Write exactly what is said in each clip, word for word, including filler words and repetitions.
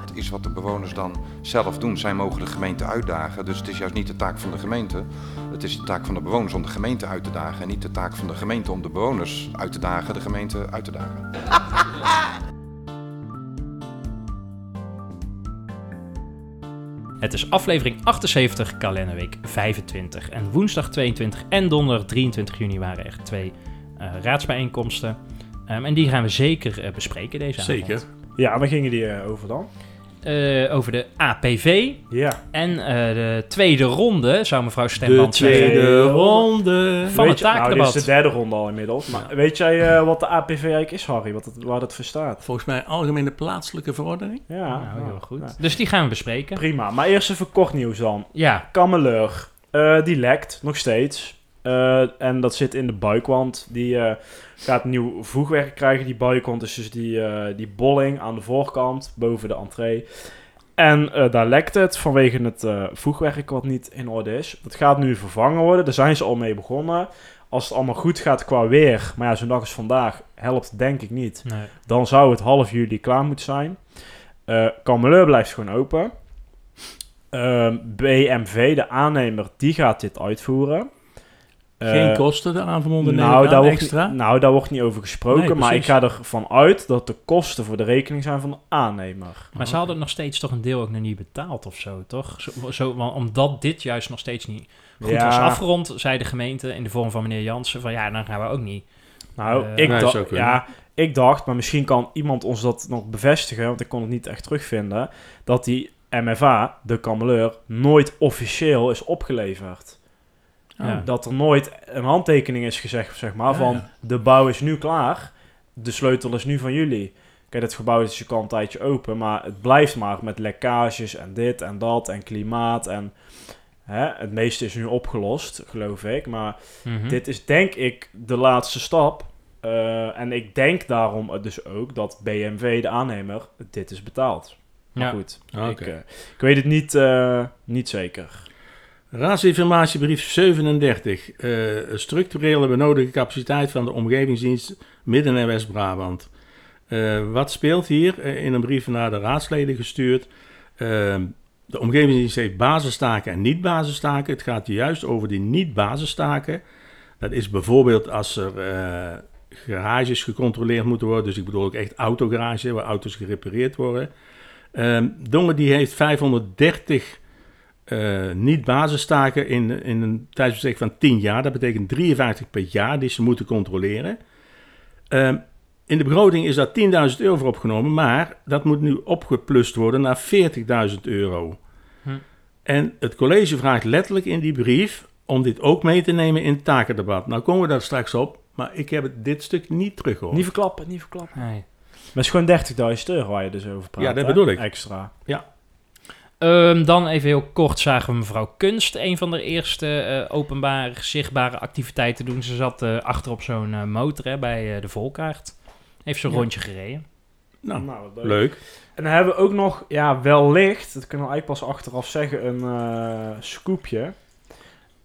Het is wat de bewoners dan zelf doen. Zij mogen de gemeente uitdagen. Dus het is juist niet de taak van de gemeente. Het is de taak van de bewoners om de gemeente uit te dagen. En niet de taak van de gemeente om de bewoners uit te dagen, de gemeente uit te dagen. Het is aflevering achtenzeventig, kalenderweek vijfentwintig. En woensdag tweeëntwintig en donderdag drieëntwintig juni waren er twee uh, raadsbijeenkomsten. Um, en die gaan we zeker uh, bespreken deze avond. Zeker. Ja, waar gingen die uh, over dan? Uh, over de A P V. Ja. En uh, de tweede ronde, zou mevrouw Starmans zeggen. De tweede zeggen. ronde. Van weet het taakdebat. Nou, dit is de derde ronde al inmiddels. Maar ja. Weet jij uh, wat de A P V eigenlijk is, Harry? Wat het, waar dat voor staat? Volgens mij Algemene Plaatselijke Verordening. Ja. Nou, heel nou, goed. Nou. Dus die gaan we bespreken. Prima. Maar eerst even kort nieuws dan. Ja. Kamerlui. Uh, die lekt nog steeds. Uh, en dat zit in de buikwand. Die uh, gaat nieuw voegwerk krijgen. Die buikwand is dus die, uh, die bolling aan de voorkant, boven de entree. En uh, daar lekt het vanwege het uh, voegwerk wat niet in orde is. Dat gaat nu vervangen worden. Daar zijn ze al mee begonnen. Als het allemaal goed gaat qua weer, maar ja, zo'n dag als vandaag helpt denk ik niet. Nee. Dan zou het half juli klaar moeten zijn. Uh, Kamerlui blijft gewoon open. Uh, B M V, de aannemer, die gaat dit uitvoeren. Geen kosten daaraan van ondernemen nou, daar extra? Wordt, nou, daar wordt niet over gesproken. Nee, maar ik ga ervan uit dat de kosten voor de rekening zijn van de aannemer. Maar oh, ze hadden okay. nog steeds toch een deel ook nog niet betaald of zo, toch? Zo, zo, omdat dit juist nog steeds niet goed ja. was afgerond, zei de gemeente in de vorm van meneer Jansen van ja, dan gaan we ook niet. Nou, uh, ik, nee, da- ja, ik dacht, maar misschien kan iemand ons dat nog bevestigen, want ik kon het niet echt terugvinden, dat die M F A, de Kamerlui, nooit officieel is opgeleverd. Ja. Dat er nooit een handtekening is gezegd, zeg maar, ja, van ja. de bouw is nu klaar, de sleutel is nu van jullie. Kijk, het gebouw is al een tijdje open, maar het blijft maar met lekkages en dit en dat en klimaat en hè, het meeste is nu opgelost, geloof ik. Maar mm-hmm. dit is denk ik de laatste stap uh, en ik denk daarom dus ook dat B M V, de aannemer, dit is betaald. Maar ja. goed, ah, okay. ik, uh, ik weet het niet, uh, niet zeker. Raadsinformatiebrief zevenendertig. Uh, structurele benodigde capaciteit van de Omgevingsdienst Midden- en West-Brabant. Uh, wat speelt hier? Uh, in een brief naar de raadsleden gestuurd. Uh, de Omgevingsdienst heeft basistaken en niet-basistaken. Het gaat juist over die niet-basistaken. Dat is bijvoorbeeld als er uh, garages gecontroleerd moeten worden. Dus ik bedoel ook echt autogarage waar auto's gerepareerd worden. Uh, Dongen die heeft vijfhonderddertig... Uh, niet basistaken in, in een tijdsbestek van tien jaar. Dat betekent drieënvijftig per jaar die ze moeten controleren. Uh, in de begroting is daar tienduizend euro voor opgenomen, maar dat moet nu opgeplust worden naar veertigduizend euro. Hm. En het college vraagt letterlijk in die brief om dit ook mee te nemen in het takendebat. Nou komen we daar straks op, maar ik heb dit stuk niet teruggehoord. Niet verklappen, niet verklappen. Nee. Maar het is gewoon dertigduizend euro waar je dus over praat. Ja, dat hè? bedoel ik. Extra. Ja. Um, dan even heel kort zagen we mevrouw Kunst, een van de eerste uh, openbare, zichtbare activiteiten doen. Ze zat uh, achter op zo'n uh, motor hè, bij uh, de Volkaart. Heeft ze een ja. rondje gereden. Nou, nou leuk. leuk. En dan hebben we ook nog, ja, wellicht, dat kunnen we eigenlijk pas achteraf zeggen, een uh, scoopje.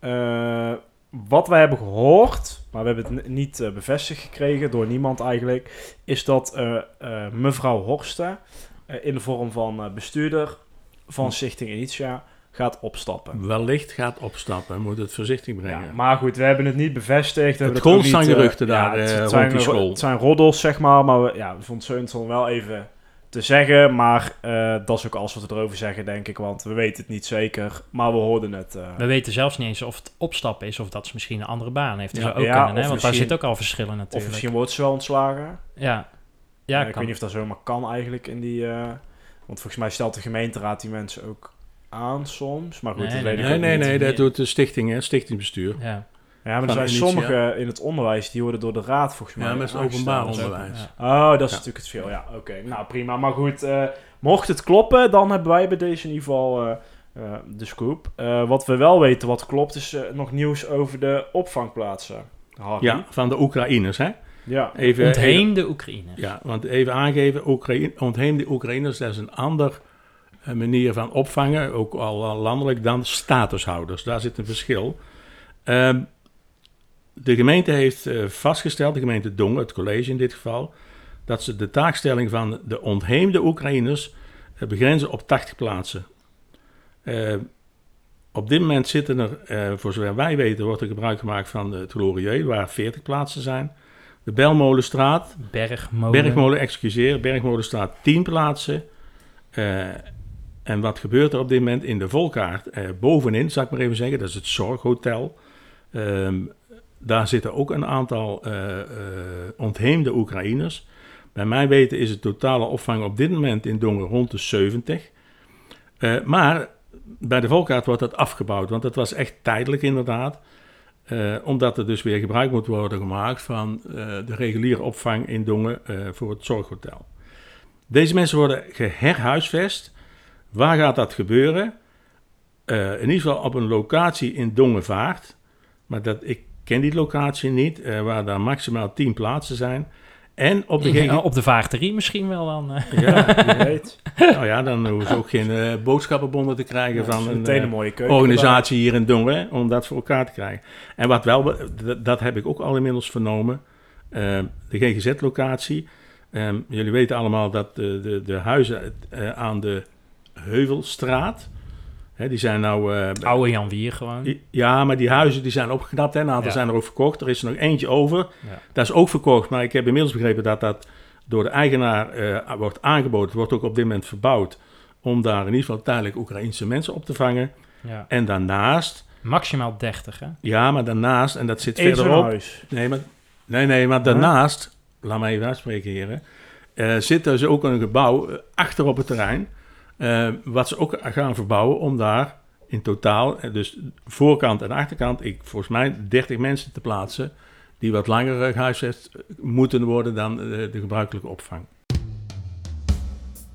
Uh, wat wij hebben gehoord, maar we hebben het niet uh, bevestigd gekregen door niemand eigenlijk, is dat uh, uh, mevrouw Horsten uh, in de vorm van uh, bestuurder van Stichting Initia gaat opstappen. Wellicht gaat opstappen, moet het voorzichtig brengen. Ja, maar goed, we hebben het niet bevestigd. Het grond zijn geruchten daar ja, het, het rond die school. Ro- het zijn roddels, zeg maar, maar we, ja, we vonden het zo wel even te zeggen, maar uh, dat is ook alles wat we erover zeggen, denk ik, want we weten het niet zeker, maar we hoorden het. Uh... We weten zelfs niet eens of het opstappen is, of dat ze misschien een andere baan heeft. Dat ja, zou ook ja, kunnen, hè? Want daar zit ook al verschillen natuurlijk. Of misschien wordt ze wel ontslagen. Ja, ja uh, ik weet niet of dat zomaar kan eigenlijk in die... Uh... Want volgens mij stelt de gemeenteraad die mensen ook aan soms. Maar goed, nee, dat weet nee, ik nee, nee, nee, dat doet de stichting, hè? Stichtingsbestuur. Ja, ja maar er zijn Initia. Sommigen in het onderwijs, die worden door de raad volgens mij. Ja, maar het openbaar onderwijs. Ja. Oh, dat is ja. natuurlijk het veel. Ja, oké. Okay. Nou, prima. Maar goed, uh, mocht het kloppen, dan hebben wij bij deze in ieder geval uh, uh, de scoop. Uh, wat we wel weten wat klopt is uh, nog nieuws over de opvangplaatsen. Harry. Ja, van de Oekraïners, hè? Ja, even, ontheemde even, Oekraïners. Ja, want even aangeven, Oekraïne, ontheemde Oekraïners, dat is een ander uh, manier van opvangen, ook al, al landelijk, dan statushouders. Daar zit een verschil. Uh, de gemeente heeft uh, vastgesteld, de gemeente Dongen, het college in dit geval, dat ze de taakstelling van de ontheemde Oekraïners uh, begrenzen op tachtig plaatsen. Uh, op dit moment zitten er, uh, voor zover wij weten, wordt er gebruik gemaakt van het Glorieux, waar veertig plaatsen zijn. De Bergmolenstraat, Bergmolen, Bergmolen excuseer, Bergmolenstraat tien plaatsen. Uh, en wat gebeurt er op dit moment in de Volkaart? Uh, bovenin, zal ik maar even zeggen, dat is het Zorghotel. Uh, daar zitten ook een aantal uh, uh, ontheemde Oekraïners. Bij mijn weten is het totale opvang op dit moment in Dongen rond de zeventig. Uh, maar bij de Volkaart wordt dat afgebouwd, want dat was echt tijdelijk inderdaad. Uh, omdat er dus weer gebruik moet worden gemaakt van uh, de reguliere opvang in Dongen uh, voor het Zorghotel. Deze mensen worden geherhuisvest. Waar gaat dat gebeuren? Uh, in ieder geval op een locatie in Dongenvaart. Maar dat, ik ken die locatie niet, uh, waar daar maximaal tien plaatsen zijn. En op de, ge- op de vaarterie misschien wel dan. Ja, wie weet. Nou ja, dan hoeven ze ook geen uh, boodschappenbonnen te krijgen ja, van een, een mooie keuken, organisatie hier in Dongen, om dat voor elkaar te krijgen. En wat wel, dat, dat heb ik ook al inmiddels vernomen, uh, de G G Z-locatie. Um, jullie weten allemaal dat de, de, de huizen uh, aan de Heuvelstraat, hè, die zijn nou... Uh, Oude Jan Wier gewoon. Ja, maar die huizen die zijn opgeknapt. Hè. Een aantal ja. zijn er ook verkocht. Er is er nog eentje over. Ja. Dat is ook verkocht. Maar ik heb inmiddels begrepen dat dat door de eigenaar uh, wordt aangeboden. Het wordt ook op dit moment verbouwd. Om daar in ieder geval tijdelijk Oekraïense mensen op te vangen. Ja. En daarnaast... Maximaal dertig, hè? Ja, maar daarnaast... En dat zit Eet verderop... Huis. Nee, maar, nee, nee, maar daarnaast... Huh? Laat mij even uitspreken, heren. Uh, zit dus ook een gebouw uh, achter op het terrein... Uh, wat ze ook gaan verbouwen om daar in totaal, dus voorkant en achterkant, ik, volgens mij dertig mensen te plaatsen die wat langer gehuisvest moeten worden dan de, de gebruikelijke opvang.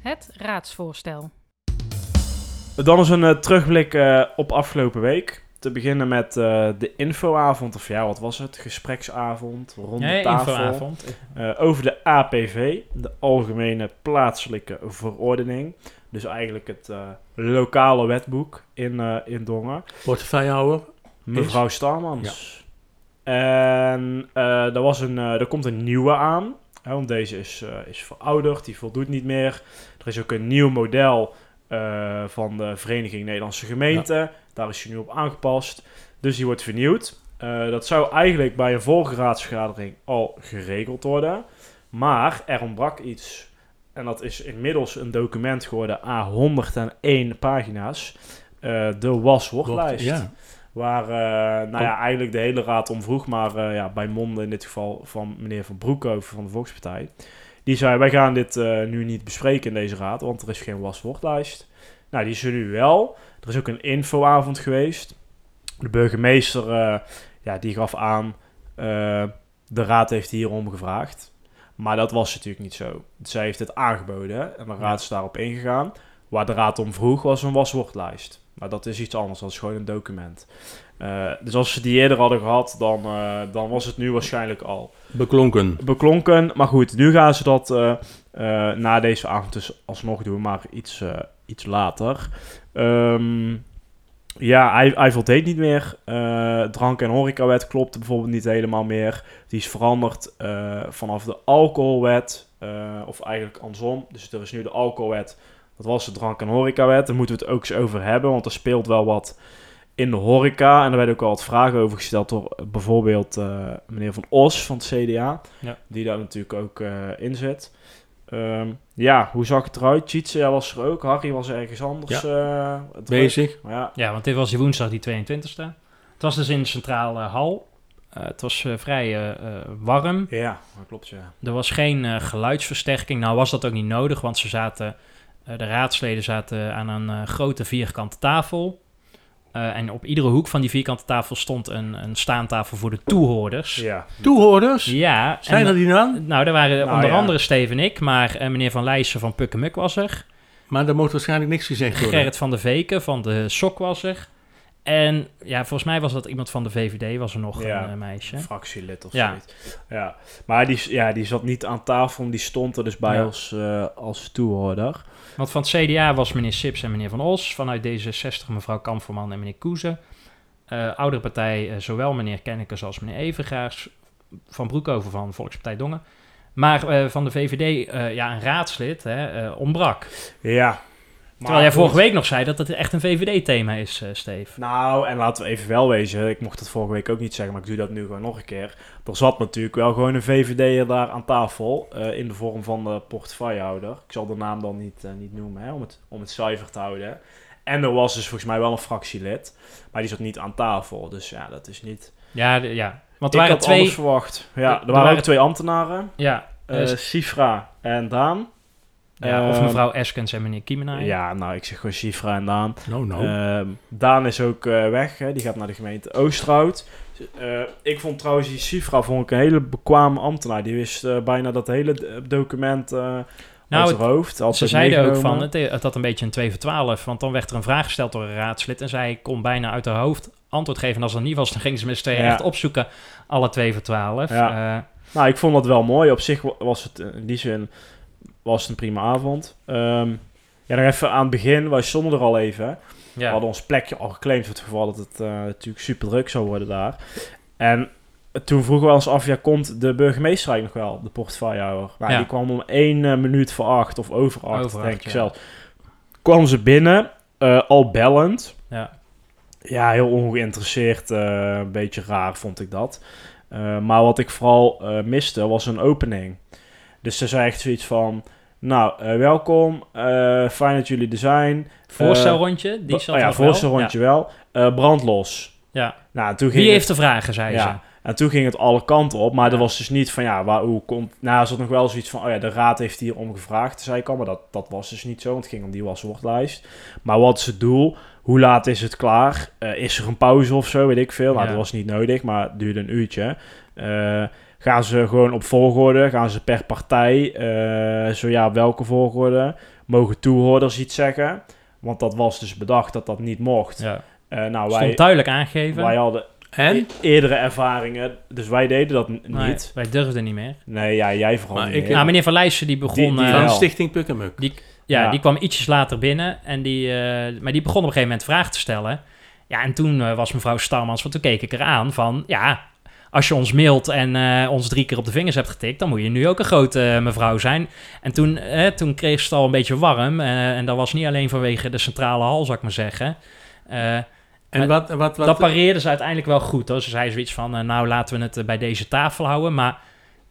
Het raadsvoorstel. Dan is een uh, terugblik uh, op afgelopen week. Te beginnen met uh, de infoavond, of ja, wat was het? Gespreksavond, rond de tafel. Uh, over de A P V, de Algemene Plaatselijke Verordening. Dus eigenlijk het uh, lokale wetboek in, uh, in Dongen. Portefeuillehouder. Mevrouw Starmans. Ja. En uh, er, was een, uh, er komt een nieuwe aan. Hè, want deze is, uh, is verouderd, die voldoet niet meer. Er is ook een nieuw model uh, van de Vereniging Nederlandse Gemeenten. Ja. Daar is je nu op aangepast. Dus die wordt vernieuwd. Uh, dat zou eigenlijk bij een vorige raadsvergadering al geregeld worden. Maar er ontbrak iets... En dat is inmiddels een document geworden, honderdéén pagina's, uh, de W A S-wordlijst. Ja. Waar uh, nou ja, eigenlijk de hele raad om vroeg, maar uh, ja, bij monden in dit geval van meneer Van Broekhoof van de Volkspartij. Die zei, wij gaan dit uh, nu niet bespreken in deze raad, want er is geen W A S-wordlijst. Nou, die is er nu wel. Er is ook een infoavond geweest. De burgemeester uh, ja, die gaf aan, uh, de raad heeft hierom gevraagd. Maar dat was natuurlijk niet zo. Zij heeft het aangeboden en de raad is daarop ingegaan. Waar de raad om vroeg was een waswoordlijst. Maar dat is iets anders, dat is gewoon een document. Uh, dus als ze die eerder hadden gehad, dan, uh, dan was het nu waarschijnlijk al... Beklonken. Beklonken, maar goed, nu gaan ze dat uh, uh, na deze avond dus alsnog doen, maar iets, uh, iets later. Um, ja, hij, hij voldeed niet meer. Uh, drank- en horecawet klopt bijvoorbeeld niet helemaal meer. Die is veranderd uh, vanaf de alcoholwet. Uh, of eigenlijk andersom. Dus er is nu de alcoholwet. Dat was de drank- en horecawet. Daar moeten we het ook eens over hebben. Want er speelt wel wat in de horeca. En daar werden ook al wat vragen over gesteld door bijvoorbeeld uh, meneer Van Os van het C D A. Ja. Die daar natuurlijk ook uh, in zit. Um, ja, hoe zag het eruit? Tjitse was er ook. Harry was ergens anders. Ja. Uh, Bezig. Ja. ja, want dit was die woensdag, die tweeëntwintigste. Het was dus in de centrale hal. Uh, het was uh, vrij uh, warm. Ja, dat klopt, ja. Er was geen uh, geluidsversterking. Nou was dat ook niet nodig, want ze zaten, uh, de raadsleden zaten aan een uh, grote vierkante tafel. Uh, en op iedere hoek van die vierkante tafel stond een, een staantafel voor de toehoorders. Ja. Toehoorders? Ja. Zijn en, er die dan? Nou, daar waren nou, onder ja. andere Steve en ik, maar uh, meneer Van Leijssen van Pukkemuk was er. Maar daar moet waarschijnlijk niks gezegd worden. Gerrit van der Veken van de Sok was er. En ja, volgens mij was dat iemand van de V V D, was er nog ja, een uh, meisje. Fractielid of ja. zoiets. Ja, maar die, ja, die zat niet aan tafel, die stond er dus bij ja. als, uh, als toehoorder. Want van het C D A was meneer Sips en meneer Van Os. Vanuit D zesenzestig mevrouw Kamperman en meneer Koeze. Uh, oudere partij uh, zowel meneer Kennekes als meneer Evengaars. Van Broekhoof van Volkspartij Dongen. Maar uh, van de V V D, uh, ja, een raadslid, hè, uh, ontbrak. Ja. Terwijl jij vorige week nog zei dat het echt een V V D-thema is, uh, Steve. Nou, en laten we even wel wezen. Ik mocht dat vorige week ook niet zeggen, maar ik doe dat nu gewoon nog een keer. Er zat natuurlijk wel gewoon een V V D'er daar aan tafel. Uh, in de vorm van de portefeuillehouder. Ik zal de naam dan niet, uh, niet noemen, hè, om het, om het zuiver te houden. En er was dus volgens mij wel een fractielid. Maar die zat niet aan tafel. Dus ja, dat is niet... Ja, de, ja. Want er ik waren had twee... alles verwacht. Ja, er, er waren, waren ook twee ambtenaren. Ja. Uh, Sifra en Daan. Ja, of mevrouw Eskens en meneer Kiemenaar. Ja, nou, ik zeg gewoon Sifra en Daan. No, no. Uh, Daan is ook uh, weg, hè. Die gaat naar de gemeente Oosterhout. Uh, ik vond trouwens die Sifra vond ik een hele bekwame ambtenaar. Die wist uh, bijna dat hele document uh, nou, uit het hoofd. Had ze zeiden meegenomen. Ook van, het, het had een beetje een twee voor twaalf. Want dan werd er een vraag gesteld door een raadslid. En zij kon bijna uit haar hoofd antwoord geven. En als dat niet was, dan gingen ze met z'n tweeën ja. echt opzoeken. Alle twee voor twaalf. Ja. Uh, nou, ik vond dat wel mooi. Op zich was het in die zin... was het een prima avond. Um, ja, nog even aan het begin. Wij stonden er al even. Ja. We hadden ons plekje al geclaimd voor het geval dat het uh, natuurlijk super druk zou worden daar. En toen vroegen we ons af, ja, komt de burgemeester eigenlijk nog wel, de portefeuillehouder? Nou, ja. Die kwam om één uh, minuut voor acht of over acht, over denk acht, ik ja. zelf. Kwam ze binnen, uh, al bellend. Ja, ja heel ongeïnteresseerd. Uh, een beetje raar vond ik dat. Uh, maar wat ik vooral uh, miste, was een opening. Dus ze zei echt zoiets van... Nou, uh, welkom. Uh, fijn dat jullie er zijn. Voorstelrondje, uh, die zat oh ja, voorstelrondje wel. wel. Uh, brand los. Ja. Nou, toen ging Wie heeft het, de vragen, zei ja. ze. En toen ging het alle kanten op. Maar ja. er was dus niet van... ja, waar, hoe komt... Nou, er zat nog wel zoiets van... oh ja, de raad heeft hier om gevraagd, zei ik al. Maar dat, dat was dus niet zo. Want het ging om die was-wordlijst. Maar wat is het doel? Hoe laat is het klaar? Uh, is er een pauze of zo? Weet ik veel. Nou, ja. dat was niet nodig. Maar het duurde een uurtje. Uh, Gaan ze gewoon op volgorde? Gaan ze per partij? Uh, zo ja, welke volgorde? Mogen toehoorders iets zeggen? Want dat was dus bedacht dat dat niet mocht. Ja. Uh, nou, stond wij, duidelijk aangegeven. Wij hadden en? eerdere ervaringen, dus wij deden dat niet. Nee, wij durfden niet meer. Nee, ja, jij vooral niet ik, nou, meneer Van Leijssen die begon... Die, die uh, van Stichting Pukkemuk. Die, ja, ja, die kwam ietsjes later binnen. En die, uh, maar die begon op een gegeven moment vragen te stellen. Ja, en toen uh, was mevrouw Starmans, want toen keek ik eraan van... ja. Als je ons mailt en uh, ons drie keer op de vingers hebt getikt... dan moet je nu ook een grote uh, mevrouw zijn. En toen, eh, toen kreeg ze het al een beetje warm. Uh, en dat was niet alleen vanwege de centrale hal, zou ik maar zeggen. Uh, en wat, wat, wat, dat pareerde ze uiteindelijk wel goed, hoor. Ze zei zoiets van, uh, nou laten we het uh, bij deze tafel houden. Maar,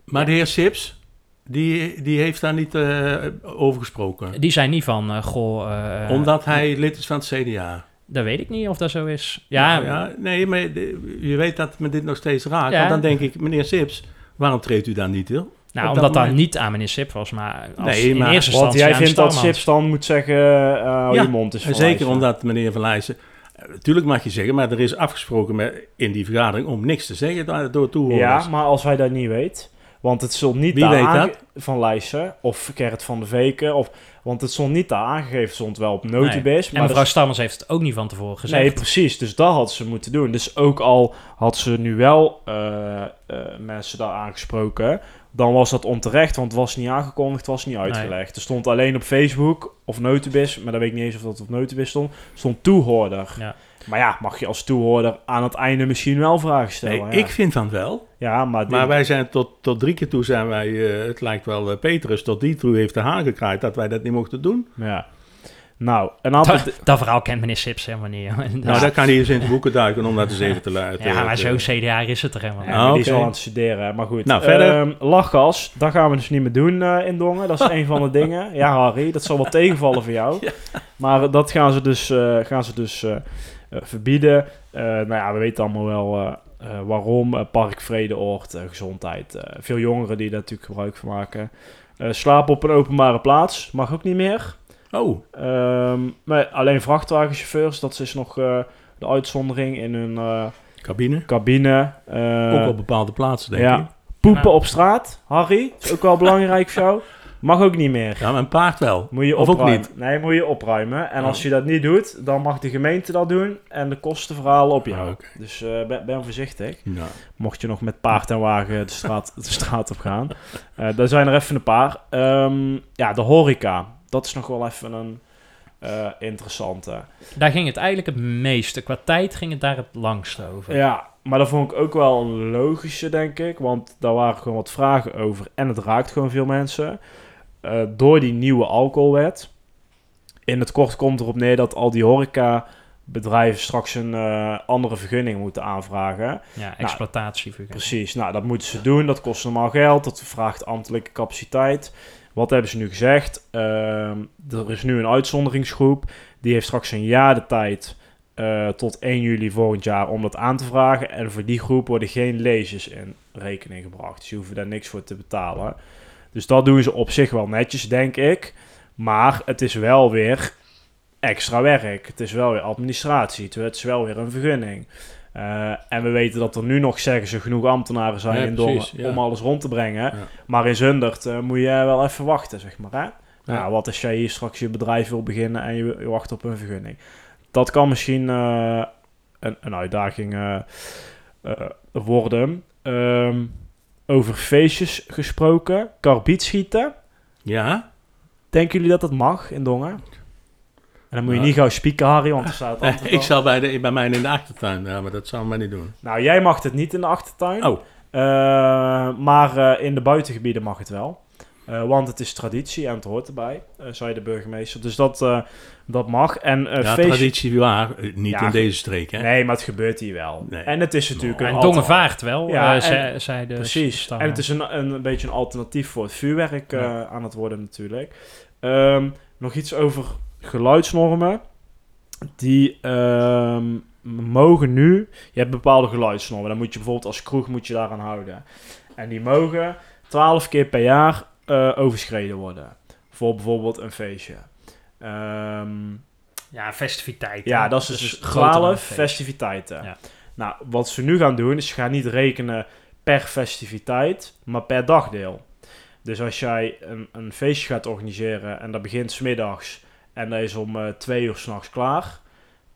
maar de heer Sips, die, die heeft daar niet uh, over gesproken? Die zei niet van, uh, goh... Uh, Omdat hij lid is van het C D A... Dat weet ik niet of dat zo is. Ja, nou ja nee, maar je weet dat me dit nog steeds raakt. Ja. Want dan denk ik, meneer Sips, waarom treedt u dan niet wil? Nou, op omdat dat, dat niet aan meneer Sips was, maar als nee, in maar, eerste instantie jij vindt dat Sips dan moet zeggen, uh, ja, je mond is verlezen. Zeker omdat meneer Van Leijssen... Natuurlijk mag je zeggen, maar er is afgesproken met, in die vergadering om niks te zeggen door toehoorders. Ja, maar als hij dat niet weet... Want het stond niet Wie daar weet aange- dat? Van Leijssen of Gerrit van der Veken. Of, want het stond niet daar aangegeven. Het stond wel op notibis. Nee. En maar mevrouw dus, Starmans heeft het ook niet van tevoren gezegd. Nee, precies. Dus dat had ze moeten doen. Dus ook al had ze nu wel uh, uh, mensen daar aangesproken... dan was dat onterecht, want het was niet aangekondigd, het was niet uitgelegd. Nee. Er stond alleen op Facebook of notibis... maar dan weet ik niet eens of dat op notibis stond... stond toehoorder. Ja. Maar ja, mag je als toehoorder aan het einde misschien wel vragen stellen? Nee, ja. Ik vind van wel. Ja, maar... Die... Maar wij zijn tot, tot drie keer toe zijn wij... Uh, het lijkt wel uh, Petrus, tot die toe heeft de haan gekraaid... dat wij dat niet mochten doen. Ja. Nou, een aantal... Dat, dat verhaal kent meneer Sips helemaal niet. Hoor. Nou, ja. dat kan hij eens in de boeken duiken om dat eens even te luisteren. Ja, maar zo'n C D A is het er helemaal niet. Ja, okay. Die is al aan het studeren, maar goed. Nou, verder. Um, lachgas, dat gaan we dus niet meer doen uh, in Dongen. Dat is een van de dingen. Ja, Harry, dat zal wel tegenvallen voor jou. Ja. Maar dat gaan ze dus, uh, gaan ze dus uh, uh, verbieden. Uh, nou ja, we weten allemaal wel uh, uh, waarom. Uh, park, vredeoord, uh, gezondheid. Uh, veel jongeren die daar natuurlijk gebruik van maken. Uh, slapen op een openbare plaats, mag ook niet meer. Oh. Um, maar alleen vrachtwagenchauffeurs, dat is nog uh, de uitzondering in hun uh, cabine. cabine uh, ook op bepaalde plaatsen, denk ja. ik. Poepen nou. op straat, Harry, is ook wel belangrijk voor jou. Mag ook niet meer. Ja, maar een paard wel. Moet je of opruimen. Ook niet. Nee, moet je opruimen. En oh. als je dat niet doet, dan mag de gemeente dat doen en de kosten verhalen op jou. Oh, okay. Dus uh, ben, ben voorzichtig. Ja. Mocht je nog met paard en wagen de straat, de straat op gaan. Uh, daar zijn er even een paar. Um, ja, de horeca. Dat is nog wel even een uh, interessante. Daar ging het eigenlijk het meeste. Qua tijd ging het daar het langste over. Ja. Maar dat vond ik ook wel een logische, denk ik. Want daar waren gewoon wat vragen over. En het raakt gewoon veel mensen. Uh, door die nieuwe alcoholwet. In het kort komt erop neer dat al die horecabedrijven straks een uh, andere vergunning moeten aanvragen. Ja, exploitatievergunning. Nou, precies. Nou, dat moeten ze doen. Dat kost normaal geld. Dat vraagt ambtelijke capaciteit. Wat hebben ze nu gezegd? Uh, er is nu een uitzonderingsgroep. Die heeft straks een jaar de tijd... Uh, tot één juli volgend jaar om dat aan te vragen. En voor die groep worden geen leges in rekening gebracht. Dus je hoeft daar niks voor te betalen. Dus dat doen ze op zich wel netjes, denk ik. Maar het is wel weer extra werk. Het is wel weer administratie. Het is wel weer een vergunning. Uh, en we weten dat er nu nog, zeggen ze, genoeg ambtenaren zijn ja, in Dongen ja. om alles rond te brengen. Ja. Maar in Zundert uh, moet je wel even wachten, zeg maar. Hè? Ja. Nou, wat als jij hier straks je bedrijf wil beginnen en je, je wacht op een vergunning? Dat kan misschien uh, een, een uitdaging uh, uh, worden. Um, over feestjes gesproken. Karbietschieten. Ja. Denken jullie dat dat mag in Dongen? En dan moet ja. je niet gauw spieken, Harry, want er staat het antwoord. Ik zal bij, de, bij mij in de achtertuin, ja, maar dat zou mij niet doen. Nou, jij mag het niet in de achtertuin. Oh. Uh, maar uh, in de buitengebieden mag het wel. Uh, want het is traditie en het hoort erbij, uh, zei de burgemeester. Dus dat, uh, dat mag. En, uh, ja, feest... traditie waar, niet ja, in deze streek. Hè? Nee, maar het gebeurt hier wel. Nee. En het is natuurlijk... Nou, een en Dongen vaart wel, ja, uh, en, zei de... Precies. Stanger. En het is een, een, een beetje een alternatief voor het vuurwerk uh, ja. aan het worden natuurlijk. Um, nog iets over geluidsnormen. Die um, mogen nu... Je hebt bepaalde geluidsnormen. Dan moet je bijvoorbeeld als kroeg moet je daaraan houden. En die mogen twaalf keer per jaar... Uh, overschreden worden. Voor bijvoorbeeld een feestje. Um, ja, festiviteiten. Ja, dat is dus, dus twaalf festiviteiten. Ja. Nou, wat ze nu gaan doen, is ze gaan niet rekenen per festiviteit, maar per dagdeel. Dus als jij een, een feestje gaat organiseren en dat begint 's middags en dat is om uh, twee uur 's nachts klaar,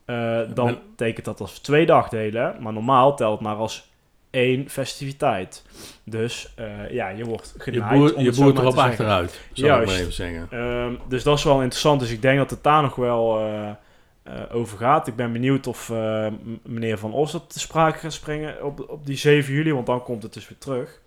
uh, dan ben... betekent dat als twee dagdelen, maar normaal telt maar als één festiviteit. Dus uh, ja, je wordt genaaid. Je boert erop achteruit, zou Juist. ik maar even zeggen. Um, dus dat is wel interessant. Dus ik denk dat het daar nog wel uh, uh, over gaat. Ik ben benieuwd of uh, meneer Van Os dat te sprake gaat springen op, op die zeven juli, want dan komt het dus weer terug.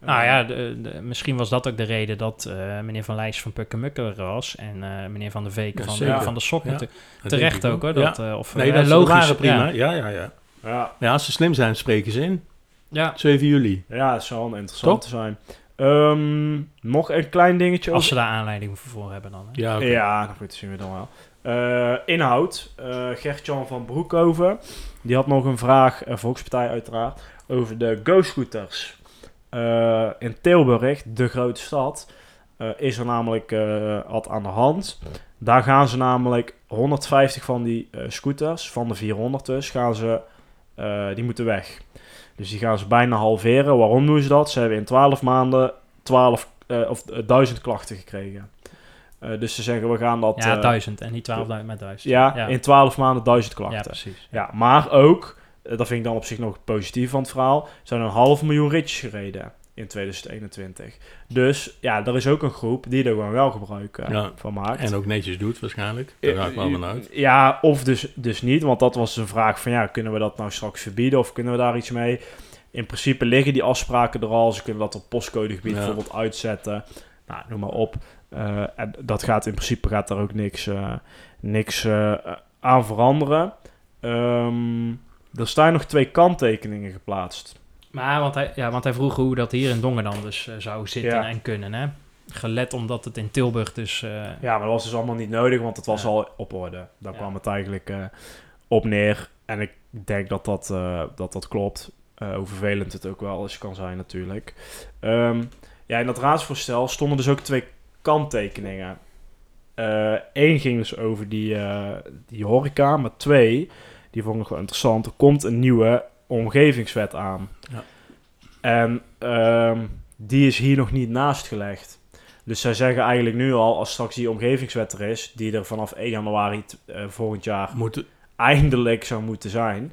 Nou ja, de, de, misschien was dat ook de reden dat uh, meneer Van Leijssen van Pukkemuk er was en uh, meneer Van de Veken ja, van, van de Sok. Ja, te, terecht ook hoor. Dat, ja. uh, of, nee, dat uh, logisch. Prima. Ja. Ja, ja, ja. Ja. ja, als ze slim zijn, spreken ze in. Ja. zeven juli. Ja, dat zou interessant Top. zijn. Um, nog een klein dingetje over... Als ze daar aanleiding voor hebben dan. Hè? Ja, okay. ja goed, zien we dan wel. Uh, inhoud. Uh, Gert-Jan van Broekhoven. Die had nog een vraag, uh, Volkspartij uiteraard, over de go-scooters. Uh, in Tilburg, de grote stad, uh, is er namelijk uh, wat aan de hand. Daar gaan ze namelijk honderdvijftig van die uh, scooters, van de vierhonderd dus, gaan ze, uh, die moeten weg. Dus die gaan ze bijna halveren. Waarom doen ze dat? Ze hebben in twaalf maanden twaalf, uh, of duizend klachten gekregen. Uh, dus ze zeggen, we gaan dat... Ja, duizend uh, en niet twaalfduizend, maar duizend. Ja, ja, in twaalf maanden duizend klachten. Ja, precies. Ja, maar ook, uh, dat vind ik dan op zich nog positief van het verhaal, zijn een half miljoen ritjes gereden in tweeduizend eenentwintig. Dus ja, er is ook een groep die er gewoon wel gebruik uh, ja, van maakt. En ook netjes doet waarschijnlijk. Daar raak ik wel van uit. Ja, of dus, dus niet. Want dat was een vraag van ja, kunnen we dat nou straks verbieden of kunnen we daar iets mee? In principe liggen die afspraken er al. Ze kunnen dat op postcodegebied ja. bijvoorbeeld uitzetten. Nou, noem maar op. Uh, en dat gaat in principe gaat daar ook niks, uh, niks uh, aan veranderen. Um, er staan nog twee kanttekeningen geplaatst. Maar, want hij, ja, want hij vroeg hoe dat hier in Dongen dan dus uh, zou zitten ja. en kunnen, hè? Gelet omdat het in Tilburg dus... Uh... Ja, maar dat was dus allemaal niet nodig, want het was ja. al op orde. Daar ja. kwam het eigenlijk uh, op neer. En ik denk dat dat, uh, dat, dat klopt. Uh, hoe vervelend het ook wel eens kan zijn natuurlijk. Um, ja, in dat raadsvoorstel stonden dus ook twee kanttekeningen. Eén uh, ging dus over die, uh, die horeca, maar twee, die vond ik wel interessant. Er komt een nieuwe... omgevingswet aan. Ja. En um, die is hier nog niet naast gelegd. Dus zij zeggen eigenlijk nu al, als straks die omgevingswet er is, die er vanaf één januari t, uh, volgend jaar moet... eindelijk zou moeten zijn.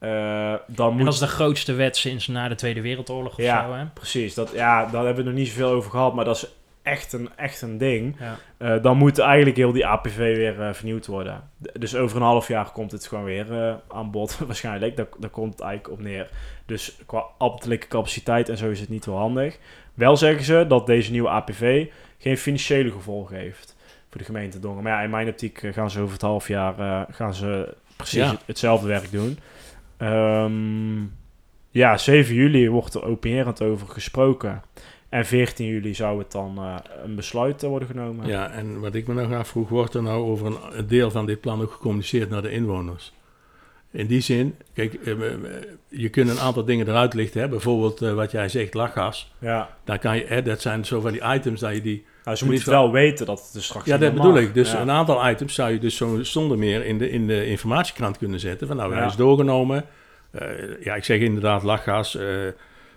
Uh, dan moet... En dat is de grootste wet sinds na de Tweede Wereldoorlog of ja, zo, hè? Precies. Dat, ja, daar hebben we nog niet zoveel over gehad, maar dat is echt een, echt een ding. Ja. Uh, dan moet eigenlijk heel die A P V weer uh, vernieuwd worden. D- dus over een half jaar komt het gewoon weer uh, aan bod, waarschijnlijk. Daar, daar komt het eigenlijk op neer. Dus qua ambtelijke capaciteit en zo is het niet heel handig. Wel zeggen ze dat deze nieuwe A P V geen financiële gevolgen heeft voor de gemeente Dongen. Maar ja, in mijn optiek gaan ze over het half jaar uh, gaan ze precies ja. hetzelfde werk doen. Um, ja, zeven juli wordt er opinerend over gesproken. En veertien juli zou het dan uh, een besluit worden genomen. Ja, en wat ik me nog afvroeg, wordt er nou over een deel van dit plan ook gecommuniceerd naar de inwoners? In die zin, kijk, je kunt een aantal dingen eruit lichten. Hè? Bijvoorbeeld uh, wat jij zegt, lachgas. Ja. Daar kan je, hè, dat zijn zo van die items dat je die... Nou, ze moeten wel weten dat het er straks... Ja, dat bedoel mag. ik. Dus ja. een aantal items zou je dus zo zonder meer in de, in de informatiekrant kunnen zetten. Van nou, hij ja. is doorgenomen. Uh, ja, ik zeg inderdaad lachgas. Uh,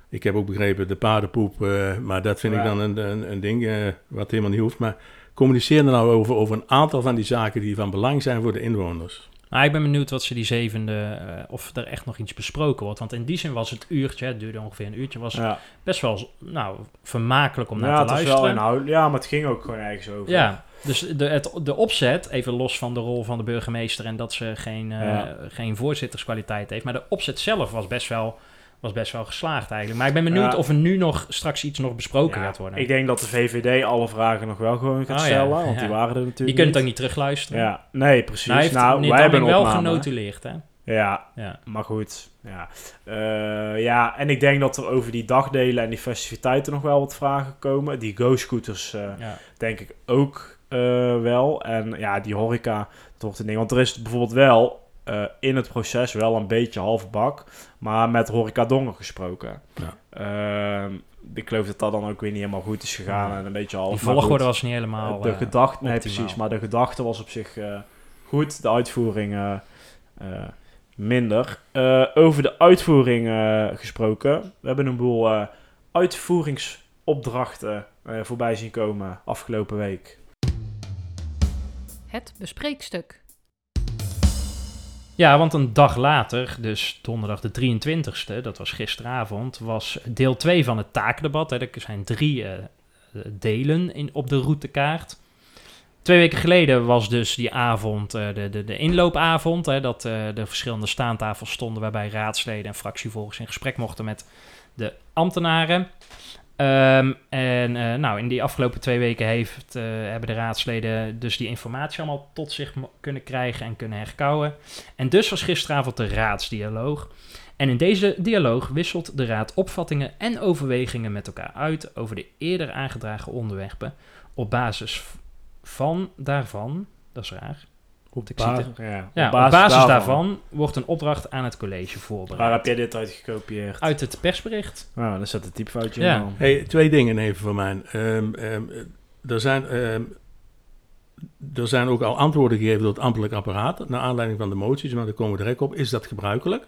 ik heb ook begrepen de paardenpoep. Uh, maar dat vind ja. ik dan een, een, een ding uh, wat helemaal niet hoeft. Maar communiceer er nou over, over een aantal van die zaken die van belang zijn voor de inwoners. Nou, ik ben benieuwd wat ze die zevende, uh, of er echt nog iets besproken wordt. Want in die zin was het uurtje, het duurde ongeveer een uurtje, was ja. best wel nou, vermakelijk om ja, naar te luisteren. Wel inhoud, ja, maar het ging ook gewoon ergens over. Ja, dus de, het, de opzet, even los van de rol van de burgemeester en dat ze geen, uh, ja. geen voorzitterskwaliteit heeft. Maar de opzet zelf was best wel... was best wel geslaagd eigenlijk. Maar ik ben benieuwd ja. of er nu nog straks iets nog besproken ja, gaat worden. Ik denk dat de V V D alle vragen nog wel gewoon gaat oh, stellen. Ja, want ja. die waren er natuurlijk niet. Je kunt het ook niet terugluisteren. Ja. Nee, precies. Nou, heeft, nou nee, wij hebben wel opname. Genotuleerd, hè? Ja, ja. maar goed. Ja. Uh, ja, en ik denk dat er over die dagdelen en die festiviteiten nog wel wat vragen komen. Die go-scooters uh, ja. denk ik ook uh, wel. En ja, die horeca, dat wordt een ding. Want er is bijvoorbeeld wel... Uh, in het proces wel een beetje half bak, maar met Horeca Dongen gesproken. Ja. Uh, ik geloof dat dat dan ook weer niet helemaal goed is gegaan ja. en een beetje half. Die volgorde was niet helemaal. De uh, gedachte, nee, precies, maar de gedachte was op zich uh, goed, de uitvoering uh, uh, minder. Uh, over de uitvoering uh, gesproken, we hebben een boel uh, uitvoeringsopdrachten uh, voorbij zien komen afgelopen week. Het bespreekstuk. Ja, want een dag later, dus donderdag de drieëntwintigste, dat was gisteravond, was deel twee van het takendebat. Hè. Er zijn drie uh, delen in, op de routekaart. Twee weken geleden was dus die avond, uh, de, de, de inloopavond, hè, dat uh, de verschillende staantafels stonden waarbij raadsleden en fractievolgers in gesprek mochten met de ambtenaren. Um, en uh, nou, in die afgelopen twee weken heeft, uh, hebben de raadsleden dus die informatie allemaal tot zich mo- kunnen krijgen en kunnen herkauwen. En dus was gisteravond de raadsdialoog. En in deze dialoog wisselt de raad opvattingen en overwegingen met elkaar uit over de eerder aangedragen onderwerpen. Op basis van daarvan, dat is raar. Op, ba- er, ja, ja, op basis, op basis daarvan. daarvan wordt een opdracht aan het college voorbereid. Waar heb jij dit uit gekopieerd? Uit het persbericht. Nou, daar zat een typfoutje ja. in. Hey, twee dingen even voor mij. Um, um, er, zijn, um, er zijn ook al antwoorden gegeven door het ambtelijk apparaat... naar aanleiding van de moties, maar daar komen we direct op. Is dat gebruikelijk?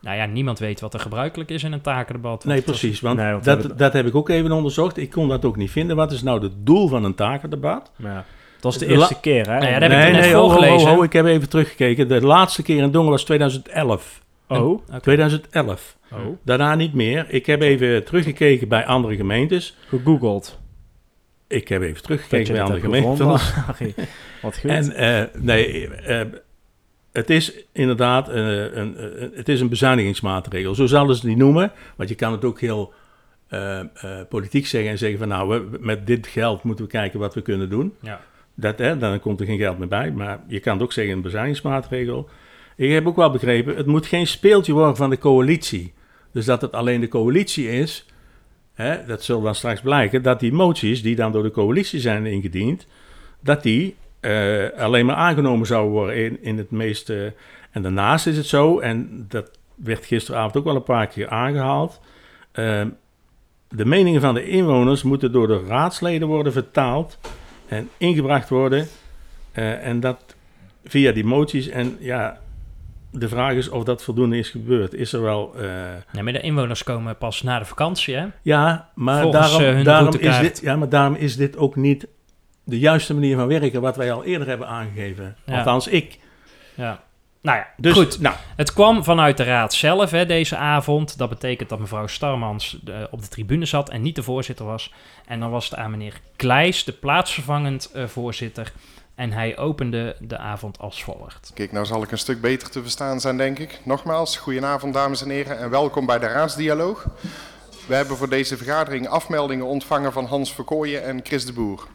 Nou ja, niemand weet wat er gebruikelijk is in een takendebat. Nee, precies, want nee, dat, we... dat heb ik ook even onderzocht. Ik kon dat ook niet vinden. Wat is nou het doel van een takendebat? Ja. Dat was de eerste La- keer, hè? Nee, daar heb nee, ik net nee, voorgelezen. Oh, oh, oh, ik heb even teruggekeken. De laatste keer in Dongen was tweeduizend elf. Oh. Okay. tweeduizend elf. Oh. Daarna niet meer. Ik heb even teruggekeken bij andere gemeentes. Gegoogeld. Ik heb even teruggekeken bij andere gemeentes. Wat goed. En, uh, nee, uh, het is inderdaad uh, een, uh, het is een bezuinigingsmaatregel. Zo zouden ze het niet noemen, want je kan het ook heel uh, uh, politiek zeggen en zeggen van nou, we, met dit geld moeten we kijken wat we kunnen doen. Ja. Dat, hè, dan komt er geen geld meer bij, maar je kan het ook zeggen een bezuinigingsmaatregel. Ik heb ook wel begrepen, het moet geen speeltje worden van de coalitie. Dus dat het alleen de coalitie is, hè, dat zal dan straks blijken, dat die moties die dan door de coalitie zijn ingediend, dat die uh, alleen maar aangenomen zouden worden in, in het meeste... En daarnaast is het zo, en dat werd gisteravond ook wel een paar keer aangehaald, uh, de meningen van de inwoners moeten door de raadsleden worden vertaald en ingebracht worden. Uh, en dat via die moties. En ja, de vraag is of dat voldoende is gebeurd. Is er wel... Uh... Nee, maar de inwoners komen pas na de vakantie, hè? Ja, maar daarom, daarom is dit, ja, maar daarom is dit ook niet de juiste manier van werken, wat wij al eerder hebben aangegeven. Ja. Althans, ik. Ja. Nou ja, dus, goed. Nou. Het kwam vanuit de raad zelf, hè, deze avond. Dat betekent dat mevrouw Starmans uh, op de tribune zat en niet de voorzitter was. En dan was het aan meneer Kleijs, de plaatsvervangend uh, voorzitter. En hij opende de avond als volgt. Kijk, nou zal ik een stuk beter te verstaan zijn, denk ik. Nogmaals, goedenavond dames en heren en welkom bij de Raadsdialoog. We hebben voor deze vergadering afmeldingen ontvangen van Hans Verkooyen en Chris de Boer.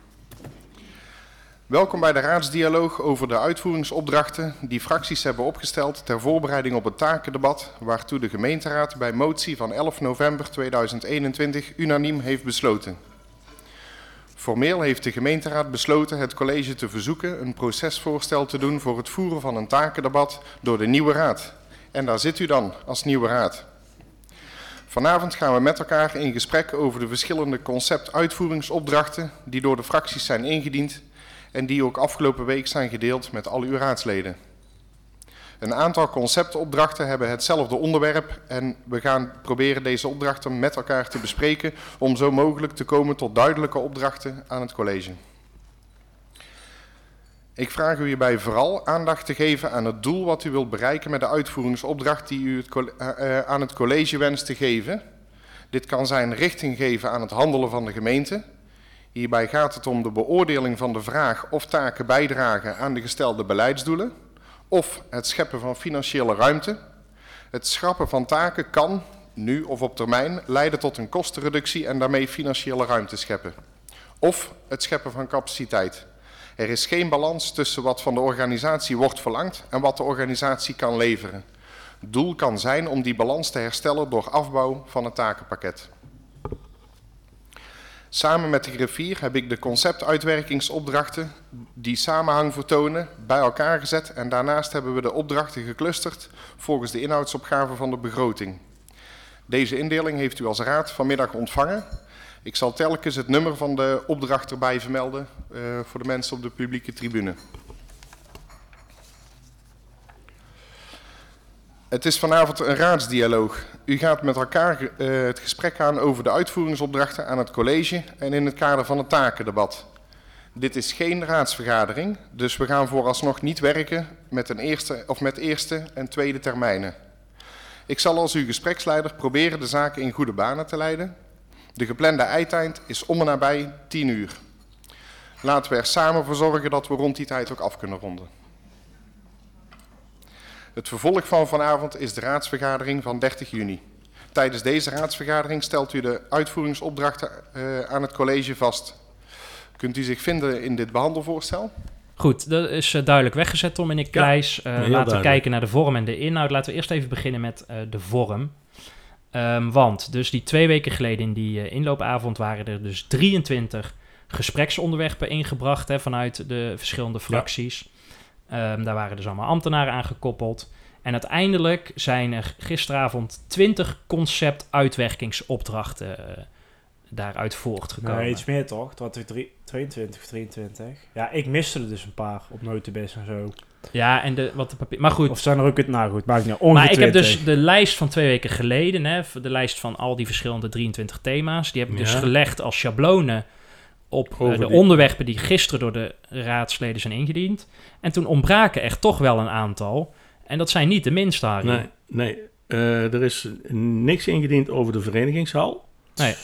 Welkom bij de Raadsdialoog over de uitvoeringsopdrachten die fracties hebben opgesteld ter voorbereiding op het takendebat, waartoe de gemeenteraad bij motie van elf november tweeduizend eenentwintig unaniem heeft besloten. Formeel heeft de gemeenteraad besloten het college te verzoeken een procesvoorstel te doen voor het voeren van een takendebat door de nieuwe raad. En daar zit u dan als nieuwe raad. Vanavond gaan we met elkaar in gesprek over de verschillende concept-uitvoeringsopdrachten die door de fracties zijn ingediend en die ook afgelopen week zijn gedeeld met al uw raadsleden. Een aantal conceptopdrachten hebben hetzelfde onderwerp en we gaan proberen deze opdrachten met elkaar te bespreken om zo mogelijk te komen tot duidelijke opdrachten aan het college. Ik vraag u hierbij vooral aandacht te geven aan het doel wat u wilt bereiken met de uitvoeringsopdracht die u het aan het college wenst te geven. Dit kan zijn richting geven aan het handelen van de gemeente. Hierbij gaat het om de beoordeling van de vraag of taken bijdragen aan de gestelde beleidsdoelen. Of het scheppen van financiële ruimte. Het schrappen van taken kan, nu of op termijn, leiden tot een kostenreductie en daarmee financiële ruimte scheppen. Of het scheppen van capaciteit. Er is geen balans tussen wat van de organisatie wordt verlangd en wat de organisatie kan leveren. Doel kan zijn om die balans te herstellen door afbouw van het takenpakket. Samen met de griffier heb ik de conceptuitwerkingsopdrachten die samenhang vertonen bij elkaar gezet en daarnaast hebben we de opdrachten geclusterd volgens de inhoudsopgave van de begroting. Deze indeling heeft u als raad vanmiddag ontvangen. Ik zal telkens het nummer van de opdracht erbij vermelden uh, voor de mensen op de publieke tribune. Het is vanavond een raadsdialoog. U gaat met elkaar uh, het gesprek aan over de uitvoeringsopdrachten aan het college en in het kader van het takendebat. Dit is geen raadsvergadering, dus we gaan vooralsnog niet werken met, een eerste, of met eerste en tweede termijnen. Ik zal als uw gespreksleider proberen de zaken in goede banen te leiden. De geplande eindtijd is om en nabij tien uur. Laten we er samen voor zorgen dat we rond die tijd ook af kunnen ronden. Het vervolg van vanavond is de raadsvergadering van dertig juni. Tijdens deze raadsvergadering stelt u de uitvoeringsopdrachten uh, aan het college vast. Kunt u zich vinden in dit behandelvoorstel? Goed, dat is uh, duidelijk weggezet, Tom en ik, Kleijs. Ja, uh, laten duidelijk. We kijken naar de vorm en de inhoud. Laten we eerst even beginnen met uh, de vorm. Um, want dus die twee weken geleden in die uh, inloopavond waren er dus drieëntwintig gespreksonderwerpen ingebracht, hè, vanuit de verschillende fracties. Ja. Um, daar waren dus allemaal ambtenaren aan gekoppeld. En uiteindelijk zijn er gisteravond twintig concept-uitwerkingsopdrachten uh, daaruit voortgekomen. Nee, iets meer toch? Dat was tweeëntwintig of drieëntwintig. Ja, ik miste er dus een paar op notenbest en zo. Ja, en de, wat de papier... Maar goed. Of zijn er ook het... Nou goed, maakt niet ongeveer. Maar ik heb dus de lijst van twee weken geleden, hè, de lijst van al die verschillende drieëntwintig thema's, die heb ik ja. dus gelegd als schablonen op uh, de onderwerpen die gisteren door de raadsleden zijn ingediend. En toen ontbraken er toch wel een aantal. En dat zijn niet de minste, Harry. Nee, nee. Uh, er is niks ingediend over de verenigingshal. Nee.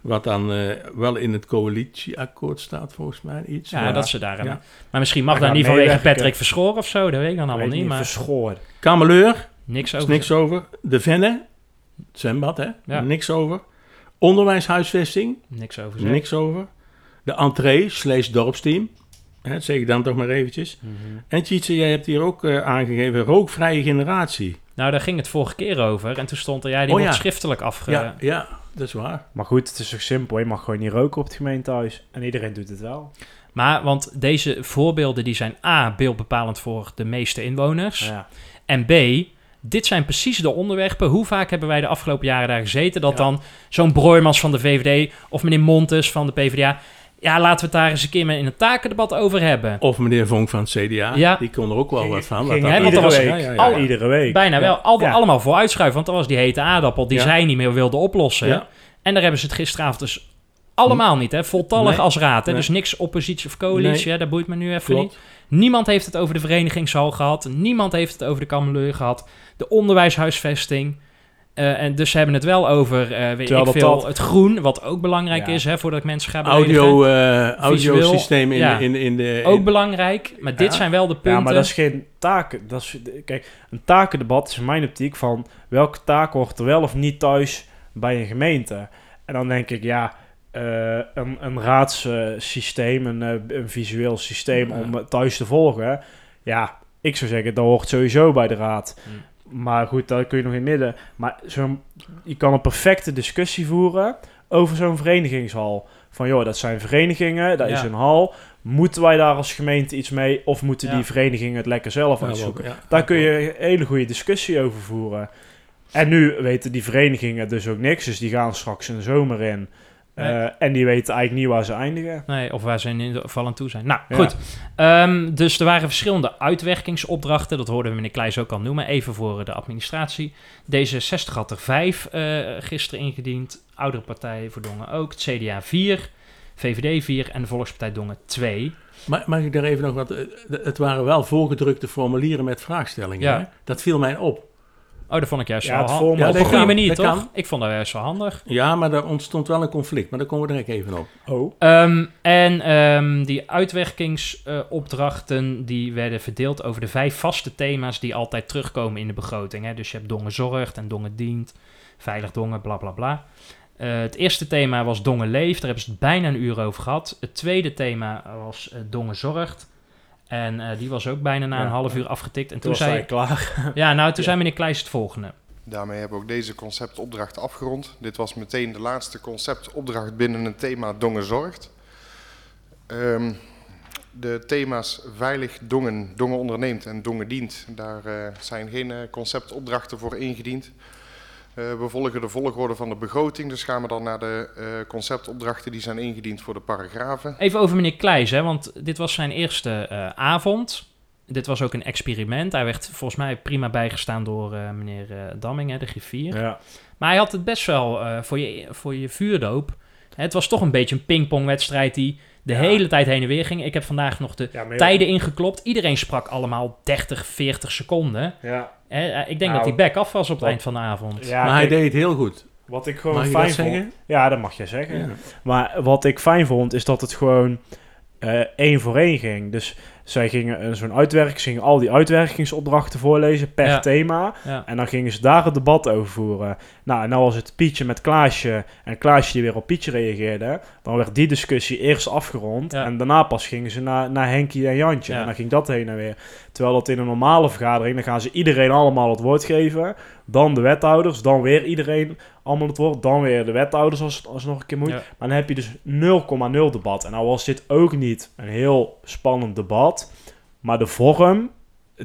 Wat dan uh, wel in het coalitieakkoord staat, volgens mij iets. Ja, maar, dat ze daar hebben. Ja. Maar misschien mag daar niet vanwege Patrick Verschoor of zo. Dat weet ik dan allemaal niet. niet maar... Verschoor. Kamerleur. Niks over. Niks over. De Venne. Het zwembad, hè. Ja. Niks over. Onderwijshuisvesting. Niks over. Zeg. Niks over. De entree, slash dorpsteam. Hè, dat zeg ik dan toch maar eventjes. Mm-hmm. En Tjitse, jij hebt hier ook uh, aangegeven, rookvrije generatie. Nou, daar ging het vorige keer over. En toen stond er, jij ja, die oh, wordt ja. schriftelijk afge... Ja, ja, dat is waar. Maar goed, het is toch simpel. Je mag gewoon niet roken op het gemeentehuis. En iedereen doet het wel. Maar, want deze voorbeelden die zijn A, beeldbepalend voor de meeste inwoners. Ja. En B... Dit zijn precies de onderwerpen. Hoe vaak hebben wij de afgelopen jaren daar gezeten... dat ja. dan zo'n Broijmans van de V V D... of meneer Montes van de P V D A... Ja, laten we het daar eens een keer in het takendebat over hebben. Of meneer Vonk van het C D A, ja. die kon er ook wel ging, wat van. Ging, dat ging, dat iedere, was, week. Ja, ja, ja. Al, iedere week. Bijna ja. wel. Al, ja. Allemaal voor uitschuiven, want dat was die hete aardappel die ja. zij niet meer wilden oplossen. Ja. En daar hebben ze het gisteravond dus allemaal niet, hè? Voltallig nee. als raad. Hè? Nee. Dus niks oppositie of coalitie, nee. hè? Dat boeit me nu even Klopt. niet. Niemand heeft het over de verenigingshal gehad. Niemand heeft het over de Kamerlui gehad. De onderwijshuisvesting. Uh, en dus ze hebben het wel over uh, weet ik veel, dat... het groen, wat ook belangrijk ja. is hè, voordat mensen gaan beledigen. Audio, uh, audiosysteem in, ja. in, in, in de... In... Ook belangrijk, maar ja. dit zijn wel de punten. Ja, maar dat is geen taken. Dat is, kijk, een takendebat is in mijn optiek van welke taak hoort er wel of niet thuis bij een gemeente. En dan denk ik, ja, uh, een, een raadssysteem, uh, een, uh, een visueel systeem ja. om thuis te volgen. Ja, ik zou zeggen, dat hoort sowieso bij de raad. Hm. Maar goed, daar kun je nog in midden. Maar zo'n, je kan een perfecte discussie voeren over zo'n verenigingshal. Van joh, dat zijn verenigingen, dat ja. is een hal. Moeten wij daar als gemeente iets mee? Of moeten ja. die verenigingen het lekker zelf uitzoeken? Ja, ja. Daar kun je een hele goede discussie over voeren. En nu weten die verenigingen dus ook niks. Dus die gaan straks in de zomer in. Nee. Uh, en die weten eigenlijk niet waar ze eindigen. Nee, of waar ze in ieder geval aan toe zijn. Nou, ja. goed. Um, dus er waren verschillende uitwerkingsopdrachten. Dat hoorden we meneer Kleijs ook al noemen. Even voor de administratie. D zesenzestig had er vijf uh, gisteren ingediend. Oudere partijen voor Dongen ook. Het C D A vier. V V D vier. En de Volkspartij Dongen twee. Maar, mag ik daar even nog wat... Het waren wel voorgedrukte formulieren met vraagstellingen. Ja. Hè? Dat viel mij op. Oh, dat vond ik juist ja, wel handig. Ja, op een goede manier, toch? Kan. Ik vond dat juist wel handig. Ja, maar er ontstond wel een conflict. Maar daar komen we direct even op. Oh. Um, en um, die uitwerkingsopdrachten... Uh, die werden verdeeld over de vijf vaste thema's... die altijd terugkomen in de begroting. Hè? Dus je hebt Dongen zorgt en Dongen dient. Veilig Dongen, bla, bla, bla. Uh, het eerste thema was Dongen leeft. Daar hebben ze het bijna een uur over gehad. Het tweede thema was uh, Dongen zorgt. En uh, die was ook bijna na een ja, half uur afgetikt. En toen, toen was hij klaar. Ja, nou, toen ja. zei meneer Kleijs het volgende. Daarmee hebben we ook deze conceptopdracht afgerond. Dit was meteen de laatste conceptopdracht binnen het thema Dongen zorgt. Um, de thema's Veilig Dongen, Dongen onderneemt en Dongen dient. Daar uh, zijn geen uh, conceptopdrachten voor ingediend. Uh, we volgen de volgorde van de begroting, dus gaan we dan naar de uh, conceptopdrachten die zijn ingediend voor de paragrafen. Even over meneer Kleijs, hè, want dit was zijn eerste uh, avond. Dit was ook een experiment. Hij werd volgens mij prima bijgestaan door uh, meneer uh, Damming, hè, de griffier. Ja. Maar hij had het best wel uh, voor, je, voor je vuurdoop. Het was toch een beetje een pingpongwedstrijd die de ja. hele tijd heen en weer ging. Ik heb vandaag nog de ja, maar... tijden ingeklopt. Iedereen sprak allemaal dertig, veertig seconden. Ja. He, ik denk nou, dat hij back af was op het wat, eind van de avond. Ja, maar hij ik, deed het heel goed. Wat ik gewoon mag fijn je dat vond. Zeggen? Ja, dat mag je zeggen. Ja. Maar wat ik fijn vond, is dat het gewoon uh, één voor één ging. Dus zij gingen uh, zo'n uitwerking, ze gingen al die uitwerkingsopdrachten voorlezen per ja. thema. Ja. En dan gingen ze daar het debat over voeren. Nou, en nou was het Pietje met Klaasje. En Klaasje die weer op Pietje reageerde. Dan werd die discussie eerst afgerond. Ja. En daarna pas gingen ze naar, naar Henkie en Jantje. Ja. En dan ging dat heen en weer. Terwijl dat in een normale vergadering, dan gaan ze iedereen allemaal het woord geven. Dan de wethouders, dan weer iedereen allemaal het woord. Dan weer de wethouders als het nog een keer moet. Ja. Maar dan heb je dus nul komma nul debat. En nou was dit ook niet een heel spannend debat. Maar de vorm,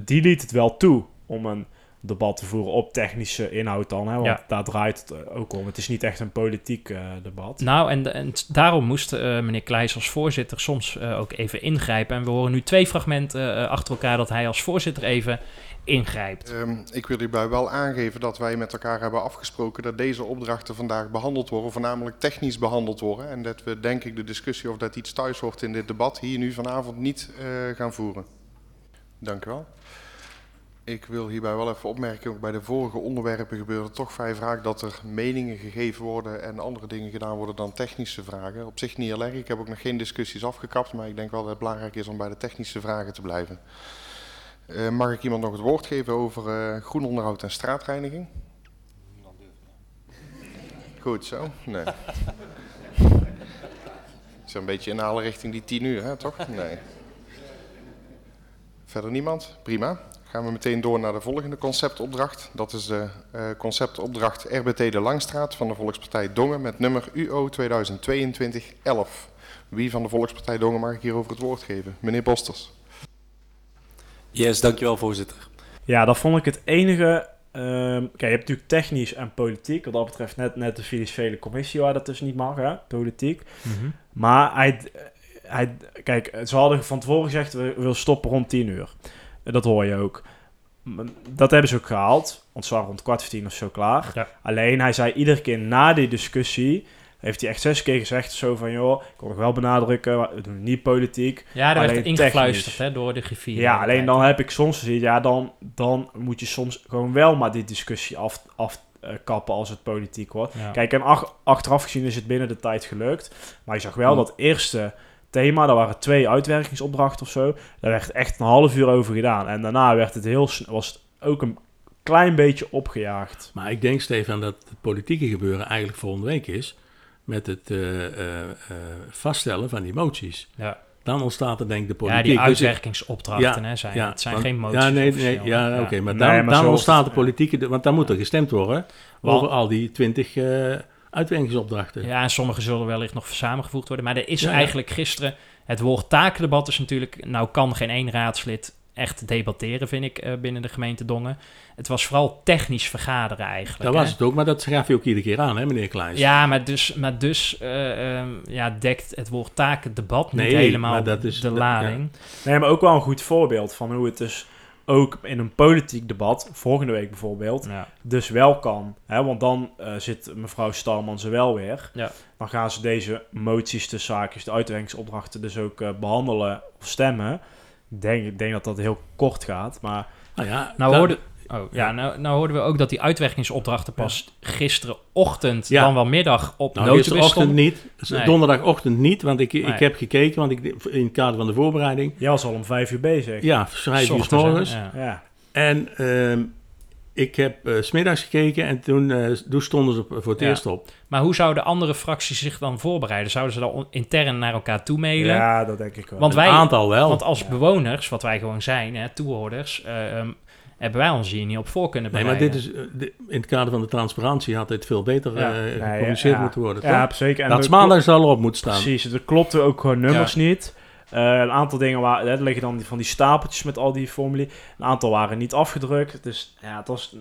die liet het wel toe om een debat te voeren op technische inhoud dan. Hè? Want ja. daar draait het ook om. Het is niet echt een politiek uh, debat. Nou, en, en daarom moest uh, meneer Kleijs als voorzitter soms uh, ook even ingrijpen. En we horen nu twee fragmenten uh, achter elkaar dat hij als voorzitter even ingrijpt. Um, ik wil hierbij wel aangeven dat wij met elkaar hebben afgesproken dat deze opdrachten vandaag behandeld worden, voornamelijk technisch behandeld worden. En dat we, denk ik, de discussie of dat iets thuis hoort in dit debat hier nu vanavond niet uh, gaan voeren. Dank u wel. Ik wil hierbij wel even opmerken, ook bij de vorige onderwerpen gebeurde toch vrij vaak dat er meningen gegeven worden en andere dingen gedaan worden dan technische vragen. Op zich niet erg. Ik heb ook nog geen discussies afgekapt, maar ik denk wel dat het belangrijk is om bij de technische vragen te blijven. Uh, mag ik iemand nog het woord geven over uh, groenonderhoud en straatreiniging? Niemand durft het. Goed zo. Nee. Het is een beetje inhalen richting die tien uur, hè, toch? Nee. Verder niemand? Prima. Gaan we meteen door naar de volgende conceptopdracht. Dat is de uh, conceptopdracht R B T de Langstraat van de Volkspartij Dongen met nummer U O tweeduizend tweeëntwintig elf. Wie van de Volkspartij Dongen mag ik hierover het woord geven? Meneer Bosters. Yes, dankjewel voorzitter. Ja, dat vond ik het enige Um, kijk, je hebt natuurlijk technisch en politiek. Wat dat betreft net, net de financiële commissie waar dat dus niet mag, hè, politiek. Mm-hmm. Maar hij, hij, kijk, ze hadden van tevoren gezegd, we willen stoppen rond tien uur. Dat hoor je ook. Dat hebben ze ook gehaald, want ze waren rond kwart voor tien of zo klaar. Ja. Alleen hij zei iedere keer na die discussie, heeft hij echt zes keer gezegd zo van, joh, ik wil nog wel benadrukken, we doen het niet politiek. Ja, daar werd het ingefluisterd, hè, door de griffier. Ja, alleen tijd. Dan heb ik soms gezien, ja, dan, dan moet je soms gewoon wel maar die discussie af, afkappen als het politiek wordt. Ja. Kijk, en ach, achteraf gezien is het binnen de tijd gelukt. Maar je zag wel, ja, dat eerste thema, daar waren twee uitwerkingsopdrachten of zo. Daar werd echt een half uur over gedaan. En daarna werd het heel, was het ook een klein beetje opgejaagd. Maar ik denk, Stefan, dat het politieke gebeuren eigenlijk volgende week is, met het uh, uh, uh, vaststellen van die moties. Ja. Dan ontstaat er denk ik de politiek. Ja, die uitwerkingsopdrachten, dus, hè, zijn, ja, het zijn want, geen moties. Ja, nee, nee, ja, ja. oké, okay, maar dan, nee, maar dan ontstaat de politieke, ja. Want dan moet er gestemd worden want, over al die twintig uh, uitwerkingsopdrachten. Ja, en sommige zullen wellicht nog samengevoegd worden. Maar er is ja, eigenlijk ja. gisteren, het woord takendebat is natuurlijk, nou kan geen één raadslid echt debatteren, vind ik, uh, binnen de gemeente Dongen. Het was vooral technisch vergaderen eigenlijk. Dat was hè? het ook, maar dat gaf je ook iedere keer aan, hè, meneer Kleijs? Ja, maar dus, maar dus uh, um, ja, dekt het woord takendebat nee, niet helemaal dat is, de lading. Dat, ja. Nee, maar ook wel een goed voorbeeld van hoe het dus ook in een politiek debat, volgende week bijvoorbeeld, ja. dus wel kan. Hè? Want dan uh, zit mevrouw Starmans er wel weer. Ja. Dan gaan ze deze moties, de zaakjes, de uitwerkingsopdrachten dus ook uh, behandelen of stemmen. Ik denk, denk dat dat heel kort gaat, maar nou ja, nou, dan, hoorde, oh, ja, nou, nou hoorden we ook dat die uitwerkingsopdrachten pas ja. gisterenochtend, ja. dan wel middag op nou, gisterochtend niet, nee. donderdagochtend niet, want ik, nee. ik heb gekeken, want ik in het kader van de voorbereiding. Jij was al om vijf uur bezig. Ja, schrijf je morgens. Ja. Ja. En uh, ik heb uh, 's middags gekeken en toen, uh, toen stonden ze voor het ja. eerst op. Maar hoe zouden andere fracties zich dan voorbereiden? Zouden ze dan intern naar elkaar toe mailen? Ja, dat denk ik wel. Want wij, een aantal wel. Want als ja. bewoners, wat wij gewoon zijn, hè, toehoorders, uh, um, hebben wij ons hier niet op voor kunnen bereiden. Nee, maar dit is, dit, in het kader van de transparantie had dit veel beter ja. uh, nee, gecommuniceerd ja, moeten worden. Ja, ja zeker. En dat maandags al op moet staan. Precies, er klopten ook gewoon nummers ja. niet. Uh, een aantal dingen waren, er liggen dan die, van die stapeltjes met al die formulieren. Een aantal waren niet afgedrukt. Dus ja, het was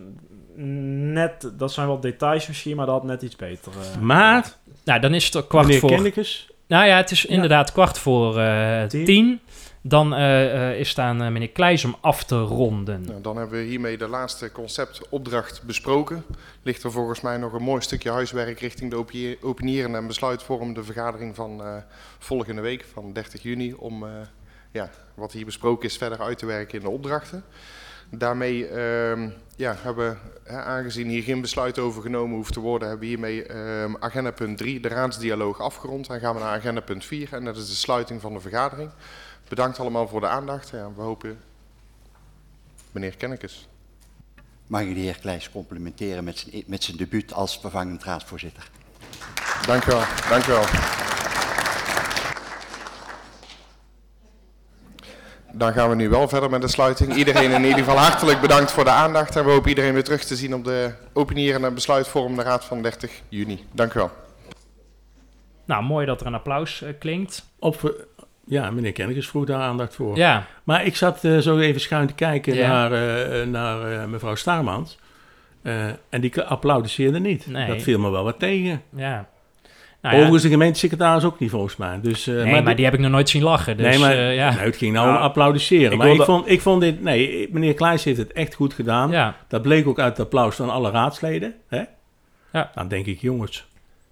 net, dat zijn wel details misschien, maar dat had net iets beter. Uh, maar, nou dan is het kwart voor. Kennekes? Nou ja, het is inderdaad ja. kwart voor uh, tien. tien. Dan uh, uh, is het aan uh, meneer Kleijs om af te ronden. Nou, dan hebben we hiermee de laatste conceptopdracht besproken. Ligt er volgens mij nog een mooi stukje huiswerk richting de opinierende en besluitvormende vergadering van uh, volgende week, van dertig juni, om uh, ja, wat hier besproken is verder uit te werken in de opdrachten. Daarmee uh, ja, hebben we, uh, aangezien hier geen besluit over genomen hoeft te worden, hebben we hiermee uh, agenda punt drie, de raadsdialoog, afgerond. Dan gaan we naar agenda punt vier en dat is de sluiting van de vergadering. Bedankt allemaal voor de aandacht. Ja, we hopen, meneer Kennekes. Mag ik de heer Kleijs complimenteren met zijn, met zijn debuut als vervangend raadsvoorzitter. Dank u wel, dank u wel. Dan gaan we nu wel verder met de sluiting. Iedereen in ieder geval hartelijk bedankt voor de aandacht. En we hopen iedereen weer terug te zien op de opinierende besluitvormende raad van dertig juni. Dank u wel. Nou, mooi dat er een applaus uh, klinkt. Op... Ja, meneer Kennekes vroeg daar aandacht voor. Ja. Maar ik zat uh, zo even schuin te kijken ja. naar, uh, naar uh, mevrouw Starmans. Uh, en die applaudisseerde niet. Nee. Dat viel me wel wat tegen. Ja. Nou, overigens ja. de gemeentesecretaris ook niet volgens mij. Dus, uh, nee, maar, maar die, die heb ik nog nooit zien lachen. Dus, nee, maar uh, ja. nou, het ging nou ja. om applaudisseren. Ik maar wilde... ik, vond, ik vond dit... Nee, meneer Kleijs heeft het echt goed gedaan. Ja. Dat bleek ook uit het applaus van alle raadsleden. Hè? Ja. Dan denk ik, jongens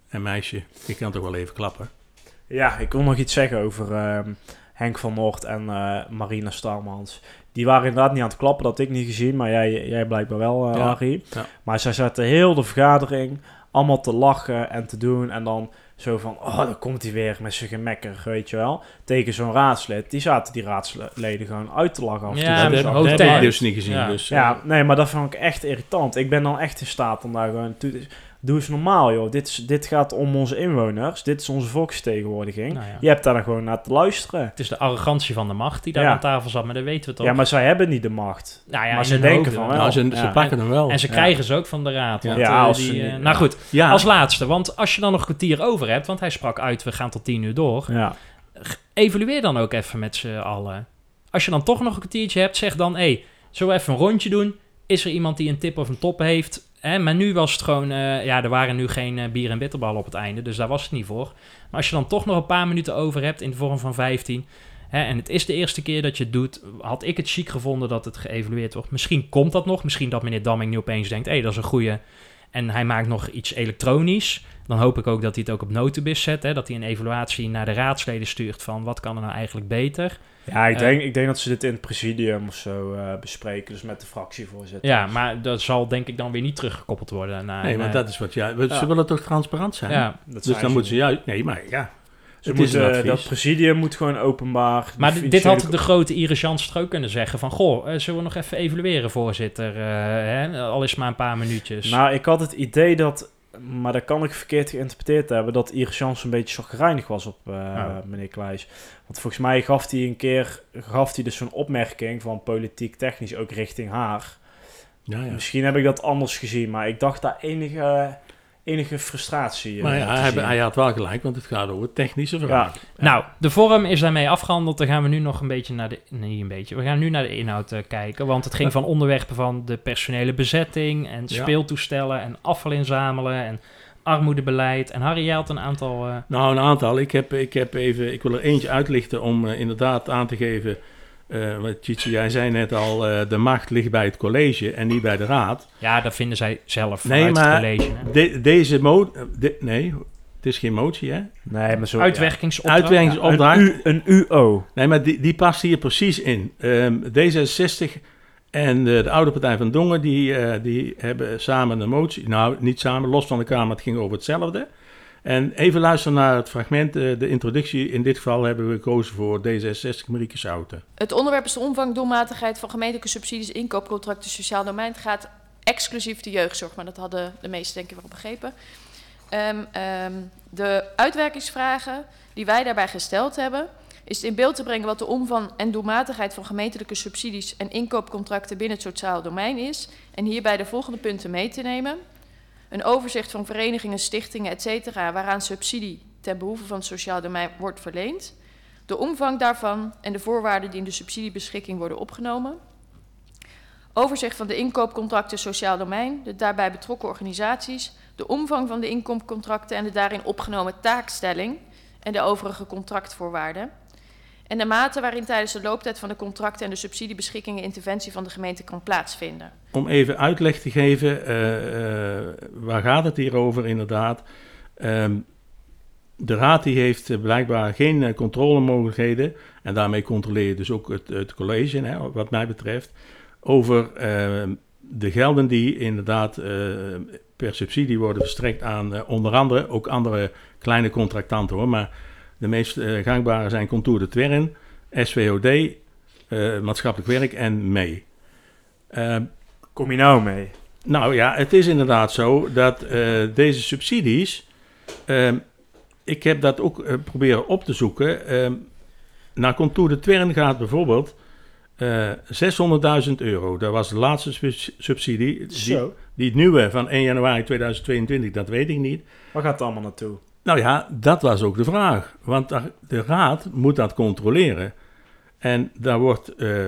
en meisje, ik kan toch wel even klappen. Ja, ik wil nog iets zeggen over uh, Henk van Noord en uh, Marina Starmans. Die waren inderdaad niet aan het klappen, dat had ik niet gezien. Maar jij, jij blijkbaar wel, uh, ja, Harry. Ja. Maar zij zaten heel de vergadering allemaal te lachen en te doen. En dan zo van, oh, dan komt hij weer met zijn gemekker, weet je wel. Tegen zo'n raadslid. Die zaten die raadsleden gewoon uit te lachen. Af en ja, toe. Dat, dat heb ik dus niet gezien. Ja. Dus, uh. ja, nee, maar dat vond ik echt irritant. Ik ben dan echt in staat om daar gewoon... Te- Doe eens normaal, joh. Dit, is, dit gaat om onze inwoners. Dit is onze volksvertegenwoordiging. Nou ja. Je hebt daar dan gewoon naar te luisteren. Het is de arrogantie van de macht die daar ja. aan tafel zat, maar dat weten we toch. Ja, maar zij hebben niet de macht. Nou ja, maar ze denken van wel. Nou, ze, ja. ze pakken hem wel. En, en ze krijgen ja. ze ook van de raad. Want, ja, als die, ze, nou goed, ja. als laatste. Want als je dan nog een kwartier over hebt, want hij sprak uit, we gaan tot tien uur door. Ja. Evalueer dan ook even met z'n allen. Als je dan toch nog een kwartiertje hebt, zeg dan, hé, hey, zullen we even een rondje doen? Is er iemand die een tip of een top heeft? Hè? Maar nu was het gewoon... Uh, ja, er waren nu geen uh, bier en bitterballen op het einde. Dus daar was het niet voor. Maar als je dan toch nog een paar minuten over hebt in de vorm van vijftien... Hè, en het is de eerste keer dat je het doet... had ik het chic gevonden dat het geëvalueerd wordt. Misschien komt dat nog. Misschien dat meneer Damming nu opeens denkt... hé, hey, dat is een goeie... en hij maakt nog iets elektronisch. Dan hoop ik ook dat hij het ook op notenbis zet. Hè? Dat hij een evaluatie naar de raadsleden stuurt van wat kan er nou eigenlijk beter. Ja, ik denk, uh, ik denk dat ze dit in het presidium of zo uh, bespreken. Dus met de fractievoorzitter. Ja, maar dat zal denk ik dan weer niet teruggekoppeld worden. Naar, nee, maar uh, dat is wat... Ja, ze ja. willen toch transparant zijn? Ja, dat dus dan moeten ze... Ja, nee, maar ja... Ze moeten, dat presidium moet gewoon openbaar... Maar d- dit had de grote Iris Jansen toch ook kunnen zeggen van... Goh, uh, zullen we nog even evalueren, voorzitter? Uh, hè? Al is maar een paar minuutjes. Nou, ik had het idee dat... Maar dat kan ik verkeerd geïnterpreteerd hebben... dat Iris Jansen een beetje chagrijnig was op uh, oh. meneer Kleijs. Want volgens mij gaf hij een keer... gaf hij dus zo'n opmerking van politiek technisch... ook richting haar. Ja, ja. Misschien heb ik dat anders gezien... maar ik dacht daar enige... enige frustratie. Maar ja, hij, hij had wel gelijk, want het gaat over technische vragen. Ja. Nou, de vorm is daarmee afgehandeld. Dan gaan we nu nog een beetje naar de... Nee, een beetje. We gaan nu naar de inhoud uh, kijken. Want het ging van onderwerpen van de personele bezetting... en speeltoestellen ja. en afval inzamelen... en armoedebeleid. En Harry, jij had een aantal... Uh... Nou, een aantal. Ik, heb, ik, heb even, ik wil er eentje uitlichten om uh, inderdaad aan te geven... Uh, want Tjitsi, jij zei net al, uh, de macht ligt bij het college en niet bij de raad. Ja, dat vinden zij zelf nee, vanuit maar het college. Hè? De, deze mo- de, nee, het is geen motie, hè? Nee, maar zo... Uitwerkingsopdracht. Uitwerkingsopdracht. Ja, een, U, een U O. Nee, maar die, die past hier precies in. Um, D zesenzestig en de, de oude partij van Dongen, die, uh, die hebben samen een motie. Nou, niet samen, los van de Kamer, het ging over hetzelfde. En even luisteren naar het fragment, de introductie. In dit geval hebben we gekozen voor D zesenzestig, Marieke Schouten. Het onderwerp is de omvang, doelmatigheid van gemeentelijke subsidies, inkoopcontracten, sociaal domein. Het gaat exclusief de jeugdzorg, maar dat hadden de meesten denk ik wel begrepen. Um, um, de uitwerkingsvragen die wij daarbij gesteld hebben, is in beeld te brengen wat de omvang en doelmatigheid van gemeentelijke subsidies en inkoopcontracten binnen het sociaal domein is. En hierbij de volgende punten mee te nemen. Een overzicht van verenigingen, stichtingen, et cetera, waaraan subsidie ten behoeve van het sociaal domein wordt verleend. De omvang daarvan en de voorwaarden die in de subsidiebeschikking worden opgenomen. Overzicht van de inkoopcontracten sociaal domein, de daarbij betrokken organisaties. De omvang van de inkoopcontracten en de daarin opgenomen taakstelling en de overige contractvoorwaarden. En de mate waarin tijdens de looptijd van de contracten en de subsidiebeschikkingen interventie van de gemeente kan plaatsvinden. Om even uitleg te geven, uh, uh, waar gaat het hier over inderdaad? Um, de raad die heeft blijkbaar geen uh, controlemogelijkheden, en daarmee controleer je dus ook het, het college, hè, wat mij betreft, over uh, de gelden die inderdaad uh, per subsidie worden verstrekt aan uh, onder andere ook andere kleine contractanten hoor, maar... De meest uh, gangbare zijn Contour de Twerin, S W O D, uh, maatschappelijk werk en mee. Uh, Kom je nou mee? Nou ja, het is inderdaad zo dat uh, deze subsidies... Uh, ik heb dat ook uh, proberen op te zoeken. Uh, naar Contour de Twerin gaat bijvoorbeeld uh, zeshonderdduizend euro. Dat was de laatste subsidie. Die, die nieuwe van één januari tweeduizend tweeëntwintig, dat weet ik niet. Waar gaat het allemaal naartoe? Nou ja, dat was ook de vraag. Want de raad moet dat controleren. En daar wordt uh,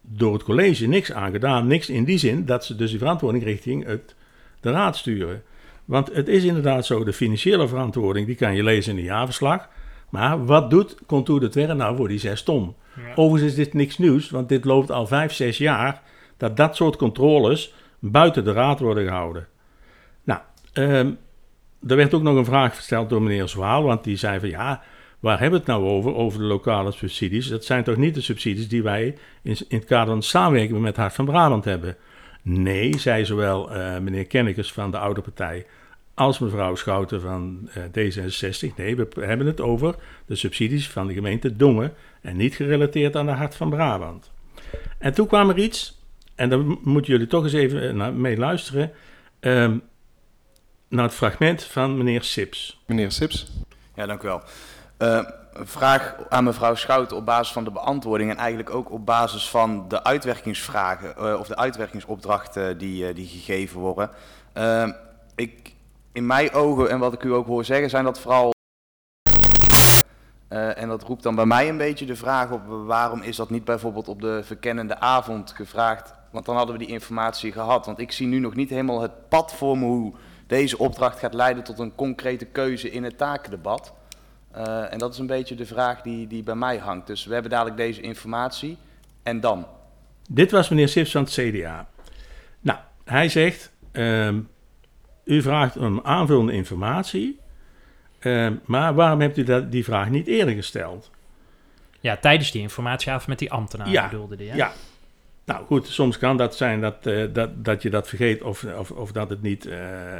door het college niks aan gedaan. Niks in die zin dat ze dus die verantwoording richting het, de raad sturen. Want het is inderdaad zo, de financiële verantwoording, die kan je lezen in de jaarverslag. Maar wat doet Contour de Terre nou voor die zes ton? Ja. Overigens is dit niks nieuws, want dit loopt al vijf, zes jaar... dat dat soort controles buiten de raad worden gehouden. Nou... Um, Er werd ook nog een vraag gesteld door meneer Zwaal, want die zei van ja, waar hebben we het nou over, over de lokale subsidies? Dat zijn toch niet de subsidies die wij in, in het kader van samenwerking met Hart van Brabant hebben? Nee, zei zowel uh, meneer Kennekes van de oude partij als mevrouw Schouten van uh, D zesenzestig. Nee, we hebben het over de subsidies van de gemeente Dongen en niet gerelateerd aan de Hart van Brabant. En toen kwam er iets, en daar moeten jullie toch eens even uh, mee luisteren... Um, naar het fragment van meneer Sips. Meneer Sips. Ja, dank u wel. Uh, vraag aan mevrouw Schouten op basis van de beantwoording... en eigenlijk ook op basis van de uitwerkingsvragen... Uh, of de uitwerkingsopdrachten die, uh, die gegeven worden. Uh, ik, in mijn ogen, en wat ik u ook hoor zeggen, zijn dat vooral... Uh, en dat roept dan bij mij een beetje de vraag op... waarom is dat niet bijvoorbeeld op de verkennende avond gevraagd... want dan hadden we die informatie gehad. Want ik zie nu nog niet helemaal het pad voor me hoe deze opdracht gaat leiden tot een concrete keuze in het takendebat. Uh, en dat is een beetje de vraag die, die bij mij hangt. Dus we hebben dadelijk deze informatie en dan? Dit was meneer Sips van het C D A. Nou, hij zegt, uh, u vraagt om aanvullende informatie, uh, maar waarom hebt u dat, die vraag niet eerder gesteld? Ja, tijdens die informatieavond met die ambtenaar ja, bedoelde die, hè? Ja. Nou goed, soms kan dat zijn dat, uh, dat, dat je dat vergeet of, of, of dat het niet, uh,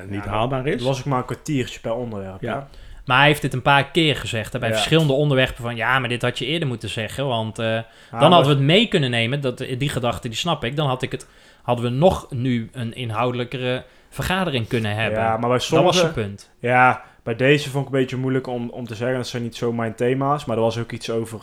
niet ja, haalbaar is. Het was ook maar een kwartiertje per onderwerp. Ja. Ja. Maar hij heeft dit een paar keer gezegd. Hè, bij ja. verschillende onderwerpen van... Ja, maar dit had je eerder moeten zeggen. Want uh, ja, dan hadden we het mee kunnen nemen. Dat, die gedachte, die snap ik. Dan had ik het, hadden we nog nu een inhoudelijkere vergadering kunnen hebben. Ja, maar bij sommige, dat was het punt. Ja, bij deze vond ik een beetje moeilijk om, om te zeggen. Dat zijn niet zo mijn thema's. Maar er was ook iets over...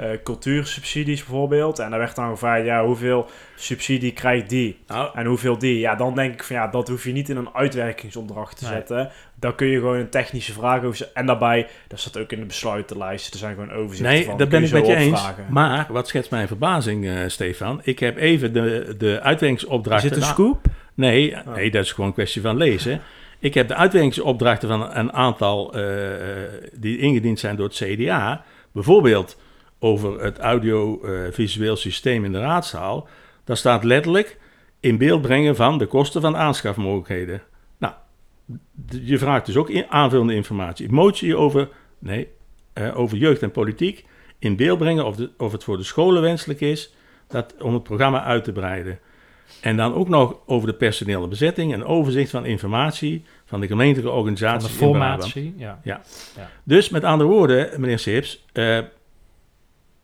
Uh, cultuursubsidies bijvoorbeeld. En daar werd dan gevraagd, ja, hoeveel subsidie krijgt die? Nou. En hoeveel die? Ja, dan denk ik van, ja, dat hoef je niet in een uitwerkingsopdracht te nee. zetten. Dan kun je gewoon een technische vraag over... En daarbij, dat staat ook in de besluitenlijst. Er zijn gewoon overzichten nee, van. Nee, dat ben ik met je eens. Maar, wat schetst mijn verbazing, uh, Stefan? Ik heb even de, de uitwerkingsopdrachten... Is dit een scoop? Nee, oh. nee, dat is gewoon een kwestie van lezen. Ik heb de uitwerkingsopdrachten van een aantal... Uh, die ingediend zijn door het C D A. Bijvoorbeeld... over het audiovisueel systeem in de raadzaal... daar staat letterlijk... in beeld brengen van de kosten van aanschafmogelijkheden. Nou, je vraagt dus ook in aanvullende informatie. Motie over, nee, uh, over jeugd en politiek... in beeld brengen of, de, of het voor de scholen wenselijk is... dat, om het programma uit te breiden. En dan ook nog over de personele bezetting... en overzicht van informatie... van de gemeentelijke organisatie van de formatie, ja. Ja. ja. Dus met andere woorden, meneer Sips... Uh,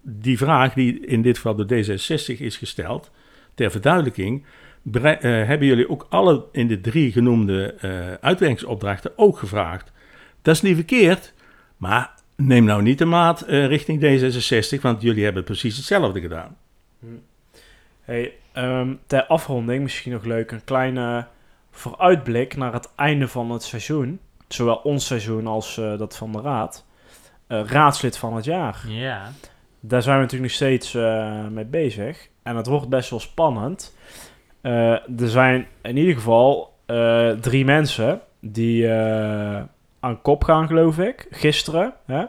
die vraag die in dit geval door D zesenzestig is gesteld, ter verduidelijking, bre- uh, hebben jullie ook alle in de drie genoemde uh, uitwerkingsopdrachten ook gevraagd. Dat is niet verkeerd, maar neem nou niet de maat uh, richting D zesenzestig, want jullie hebben precies hetzelfde gedaan. Hey, um, ter afronding misschien nog leuk, een kleine vooruitblik naar het einde van het seizoen. Zowel ons seizoen als uh, dat van de Raad. Uh, raadslid van het jaar. Ja. Yeah. Daar zijn we natuurlijk nog steeds uh, mee bezig. En het wordt best wel spannend. Uh, er zijn in ieder geval uh, drie mensen die uh, aan kop gaan, geloof ik. Gisteren. Hè?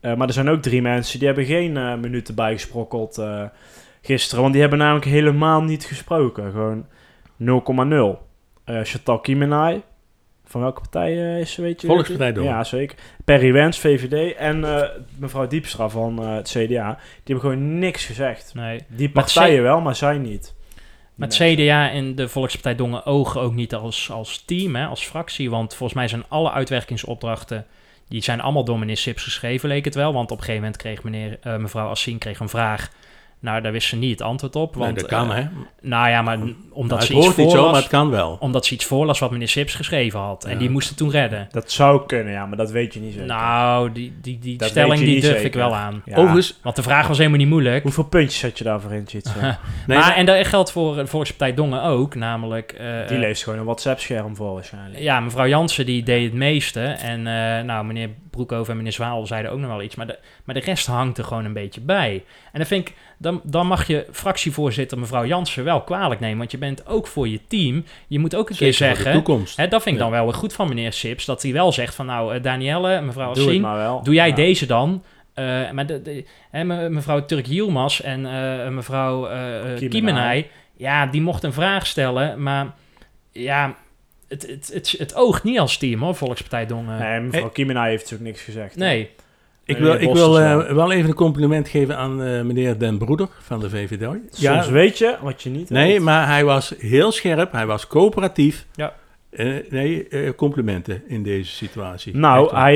Uh, maar er zijn ook drie mensen die hebben geen uh, minuten bijgesprokkeld uh, gisteren. Want die hebben namelijk helemaal niet gesproken. Gewoon nul komma nul. Uh, Chantal Kiemenay. Van welke partij uh, is ze, weet je? Volkspartij door. Ja, zeker. Perry Wens, V V D en uh, mevrouw Diepstra van uh, het C D A. Die hebben gewoon niks gezegd. Nee. Die partijen C- wel, maar zij niet. Maar het C D A en de Volkspartij Dongen ogen ook niet als, als team, hè, als fractie. Want volgens mij zijn alle uitwerkingsopdrachten... die zijn allemaal door meneer Sips geschreven, leek het wel. Want op een gegeven moment kreeg meneer, uh, mevrouw Assien kreeg een vraag... Nou, daar wist ze niet het antwoord op. Want, nee, dat kan, uh, hè? Nou ja, maar omdat nou, ze iets voorlas... Zo, maar het kan wel. Omdat ze iets voorlas wat meneer Sips geschreven had. Ja. En die moesten toen redden. Dat zou kunnen, ja, maar dat weet je niet zeker. Nou, die, die, die stelling die durf zeker. ik wel aan. Ja. Overigens... Want de vraag was helemaal niet moeilijk. Hoeveel puntjes had je daarvoor in, Tjitsen? nee, maar, dat... En dat geldt voor de Volkspartij Dongen ook, namelijk... Uh, die leest gewoon een WhatsApp-scherm voor, waarschijnlijk. Ja, mevrouw Jansen, die deed het meeste. En uh, nou, meneer Broekhoof en meneer Zwaal zeiden ook nog wel iets. Maar de, maar de rest hangt er gewoon een beetje bij. En dan vind ik... Dan, dan mag je fractievoorzitter mevrouw Jansen wel kwalijk nemen. Want je bent ook voor je team. Je moet ook een Zeker keer zeggen... Hè, dat vind ik ja. dan wel weer goed van meneer Sips. Dat hij wel zegt van nou, uh, Danielle, mevrouw Assien... Doe jij ja. deze dan? Uh, maar de, de, hè, mevrouw Turk-Hielmas en uh, mevrouw uh, Kiemenay... Ja, die mocht een vraag stellen. Maar ja, het, het, het, het oogt niet als team hoor, Volkspartij Dongen. Nee, mevrouw hey. Kiemenay heeft natuurlijk niks gezegd. Nee. Hè? Ik wil, ik wil uh, wel even een compliment geven aan uh, meneer Den Broeder van de V V D. Ja. Soms weet je wat je niet weet. Nee, maar hij was heel scherp. Hij was coöperatief. Ja. Uh, nee, uh, complimenten in deze situatie. Nou, hij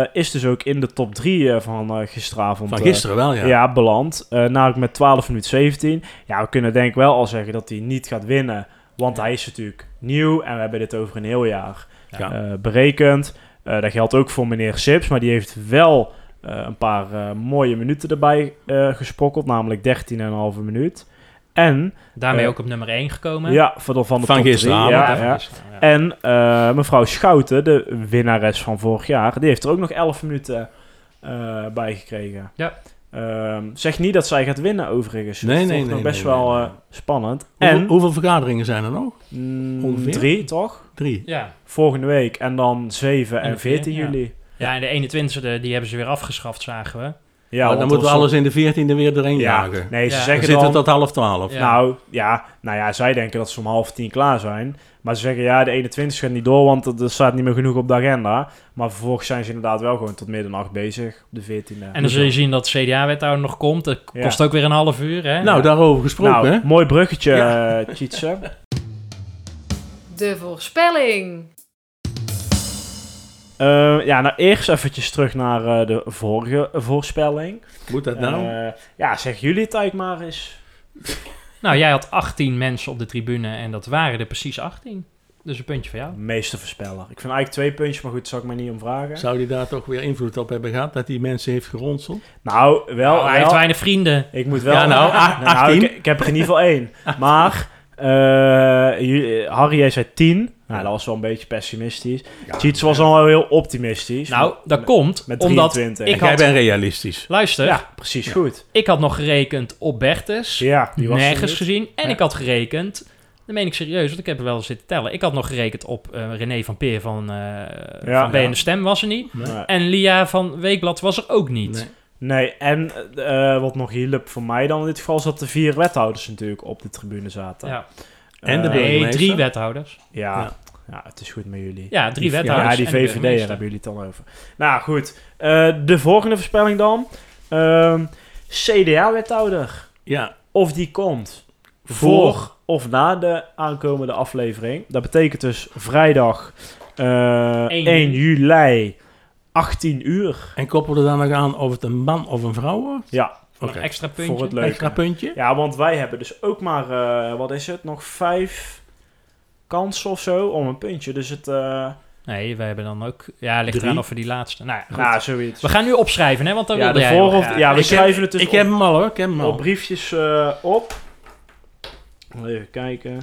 uh, is dus ook in de top drie uh, van uh, gisteravond. Van gisteren uh, wel, ja. Ja, beland. Uh, namelijk met twaalf minuten zeventien. Ja, we kunnen denk ik wel al zeggen dat hij niet gaat winnen. Want ja. hij is natuurlijk nieuw en we hebben dit over een heel jaar ja. uh, berekend. Uh, dat geldt ook voor meneer Sips, maar die heeft wel uh, een paar uh, mooie minuten erbij uh, gesprokkeld, namelijk dertien komma vijf minuut. En daarmee uh, ook op nummer één gekomen. Ja, van de, van de van gisteravond. Ja, ja. ja. En uh, mevrouw Schouten, de winnares van vorig jaar, die heeft er ook nog elf minuten uh, bij gekregen. Ja. Um, zeg niet dat zij gaat winnen overigens. Nee, dat nee, nee, nog best nee, wel nee, nee. Uh, spannend. Hoeveel, en, hoeveel vergaderingen zijn er nog? Mm, Ongeveer? Drie, toch? Drie. Ja. Volgende week en dan zeven en veertien ja. juli. Ja, en de eenentwintigste, die hebben ze weer afgeschaft, zagen we. Ja, dan moeten we alles in de veertiende weer doorheen ja, jagen. Nee, ze ja. zeggen dan... Dan zit het tot half twaalf. Ja. Nou, ja, nou ja, zij denken dat ze om half tien klaar zijn. Maar ze zeggen, ja, de eenentwintigste gaat niet door, want er staat niet meer genoeg op de agenda. Maar vervolgens zijn ze inderdaad wel gewoon tot middernacht bezig, op de veertiende. En dan zul je zien dat de C D A-wethouder nog komt. Dat kost ja. ook weer een half uur, hè? Nou, daarover gesproken, nou, hè? Mooi bruggetje, ja. uh, Tjitse. De voorspelling. Uh, ja, nou eerst eventjes terug naar uh, de vorige voorspelling. Moet dat nou? Uh, ja, zeg jullie het eigenlijk maar eens. Nou, jij had achttien mensen op de tribune en dat waren er precies achttien. Dus een puntje voor jou. Meeste voorspeller. Ik vind eigenlijk twee puntjes, maar goed, dat zou ik me niet om vragen. Zou die daar toch weer invloed op hebben gehad, dat die mensen heeft geronseld? Nou, wel. Oh, hij wel. Heeft weinig vrienden. Ik moet wel. Ja, nou, a- nou, achttien. Ik, ik heb er in ieder geval één. Maar... Uh, Harry, jij zei tien. Nou, dat was wel een beetje pessimistisch. Cheats ja, was ja. al heel optimistisch. Nou, dat met, komt met drieëntwintig. Omdat ik had, jij bent realistisch. Luister. Ja, precies ja. goed. Ik had nog gerekend op Bertus. Ja, die was nergens gezien. En ja. ik had gerekend... Dat meen ik serieus, want ik heb er wel zitten tellen. Ik had nog gerekend op uh, René van Peer van, uh, ja, van B en ja. de Stem was er niet. Nee. En Lia van Weekblad was er ook niet. Nee. Nee, en uh, wat nog hielp voor mij dan in dit geval... is dat de vier wethouders natuurlijk op de tribune zaten. Ja. Uh, en de nee, drie wethouders. Ja, ja. ja, het is goed met jullie. Ja, drie die, wethouders. Ja, die V V D, daar hebben jullie het al over. Nou, goed. Uh, de volgende voorspelling dan. Uh, C D A-wethouder. Ja. Of die komt voor, voor of na de aankomende aflevering. Dat betekent dus vrijdag uh, één juli... achttien uur. En koppel er dan nog aan of het een man of een vrouw wordt? Ja. Okay. Een extra puntje. Voor het leuke. Extra puntje. Ja, want wij hebben dus ook maar, uh, wat is het, nog vijf kansen of zo om een puntje. Dus het... Uh... Nee, wij hebben dan ook... Ja, ligt eraan of we die laatste... Nou ja, nou, zoiets. We gaan nu opschrijven, hè, want dan ja, wil jij voor, of, ja, we ik schrijven heb, het dus Ik op, heb hem al, hoor. Ik heb hem al. Op briefjes uh, op. Even kijken...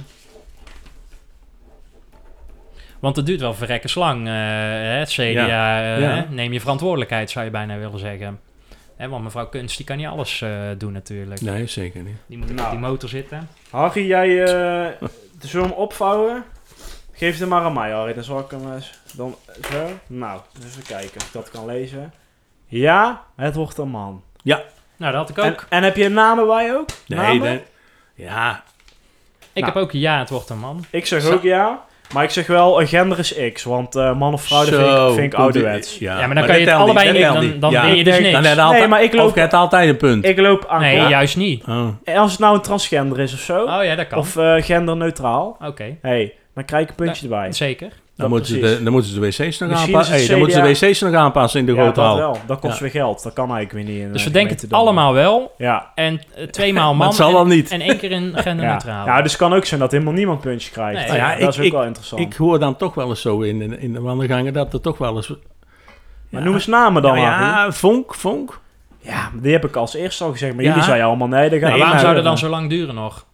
Want het duurt wel verrekken slang. Uh, hè? C D A, ja, ja. Hè? Neem je verantwoordelijkheid, zou je bijna willen zeggen. Hè? Want mevrouw Kunst, die kan niet alles uh, doen natuurlijk. Nee, zeker niet. Die moet nou. op die motor zitten. Harry, jij... Uh, zullen we hem opvouwen? Geef het maar aan mij, Harry. Dan zal ik hem eens... Dan, zo. Nou, even kijken of ik dat kan lezen. Ja, het wordt een man. Ja. Nou, dat had ik ook. En, en heb je namen bij ook? Nee, namen? Nee. Ja. Ik nou. heb ook ja, het wordt een man. Ik zeg zo. ook ja... Maar ik zeg wel, gender is X, want uh, man of vrouw, dat vind ik, vind ik ouderwets. Ja. ja, maar dan maar kan je het allebei niet, dan, dan ja. weet je dus niks. Dan heb je altijd, nee, maar ik loop, of je hebt altijd een punt. Ik loop aan. Nee, juist niet. Oh. En als het nou een transgender is of zo, oh, ja, dat kan. Of uh, genderneutraal, Oké. Okay. Hey, dan krijg ik een puntje ja, erbij. Zeker. Dan moeten, ze de, dan moeten ze de wc's nog Misschien aanpassen. Hey, dan moeten ze de wc's nog aanpassen in de ja, grote hal. Dat, dat kost ja. weer geld. Dat kan eigenlijk weer niet. In dus we denken het doen. Allemaal wel. Ja. En uh, tweemaal man. Dat zal en, dan niet. En één keer in genderneutraal. Ja. ja, dus het kan ook zijn dat helemaal niemand puntje krijgt. Nee, ja, ja, ja, dat ik, is ook ik, wel interessant. Ik hoor dan toch wel eens zo in, in, in de wandelgangen dat er toch wel eens... Ja. Maar noem eens namen dan. Ja, ja Vonk, Vonk. Ja, die heb ik als eerste al gezegd. Maar ja. jullie zeiden allemaal nee. nee waarom nou, zou dat dan zo lang duren nog?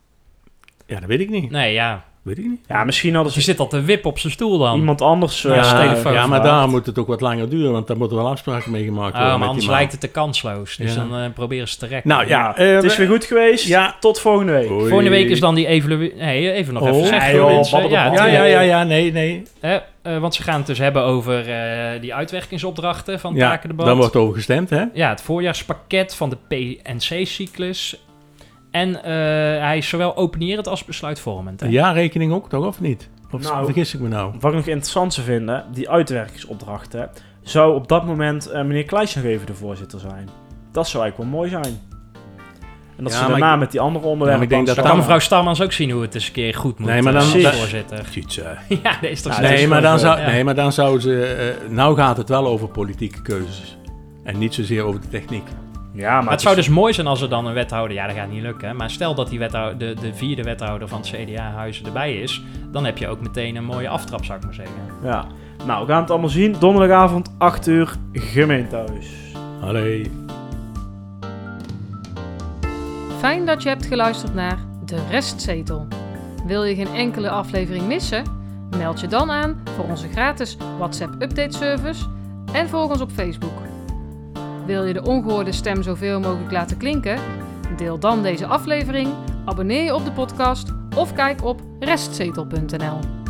Ja, dat weet ik niet. Nee, ja... Weet ik niet. Ja, misschien hadden ze... Je zit al te wip op zijn stoel dan. Iemand anders... Uh, ja, telefoon ja, maar vraagt. Daar moet het ook wat langer duren, want daar moeten wel afspraken mee gemaakt worden. Uh, maar anders lijkt het te kansloos. Dus ja. dan uh, proberen ze te rekken. Nou ja, uh, het is weer goed geweest. Ja. Tot volgende week. Oei. Volgende week is dan die evaluatie... Nee, even nog oh, even zeggen. Joh, mensen. Ja, ja, ja, ja, ja, nee, nee. Uh, uh, want ze gaan het dus hebben over uh, die uitwerkingsopdrachten van ja, takendebat. Daar wordt over gestemd, hè? Ja, het voorjaarspakket van de P N C-cyclus... En uh, hij is zowel openerend als besluitvormend. Hè? Ja, rekening ook, toch? Of niet? Of nou, vergis ik me nou? Wat ik nog interessant zou vinden, die uitwerkingsopdrachten... zou op dat moment uh, meneer Kleijs nog even de voorzitter zijn. Dat zou eigenlijk wel mooi zijn. En dat ja, ze daarna ik, met die andere onderwerpen... Ja, ik denk dat kan mevrouw Starmans ook zien hoe het eens een keer goed moet. Nee, maar dan... Precies. Voorzitter. Ja, dat is toch nou, nee, maar dan zou, ja. nee, maar dan zou ze... Uh, nou gaat het wel over politieke keuzes. En niet zozeer over de techniek. Ja, maar, maar het, het zou is... dus mooi zijn als er dan een wethouder... Ja, dat gaat niet lukken. Maar stel dat die wethouder, de, de vierde wethouder van het C D A-huizen erbij is... dan heb je ook meteen een mooie aftrap, zou ik maar zeggen. Ja. Nou, we gaan het allemaal zien. Donderdagavond, acht uur, gemeentehuis. Allee. Fijn dat je hebt geluisterd naar De Restzetel. Wil je geen enkele aflevering missen? Meld je dan aan voor onze gratis WhatsApp-update-service... en volg ons op Facebook... Wil je de ongehoorde stem zoveel mogelijk laten klinken? Deel dan deze aflevering, abonneer je op de podcast of kijk op restzetel punt n l.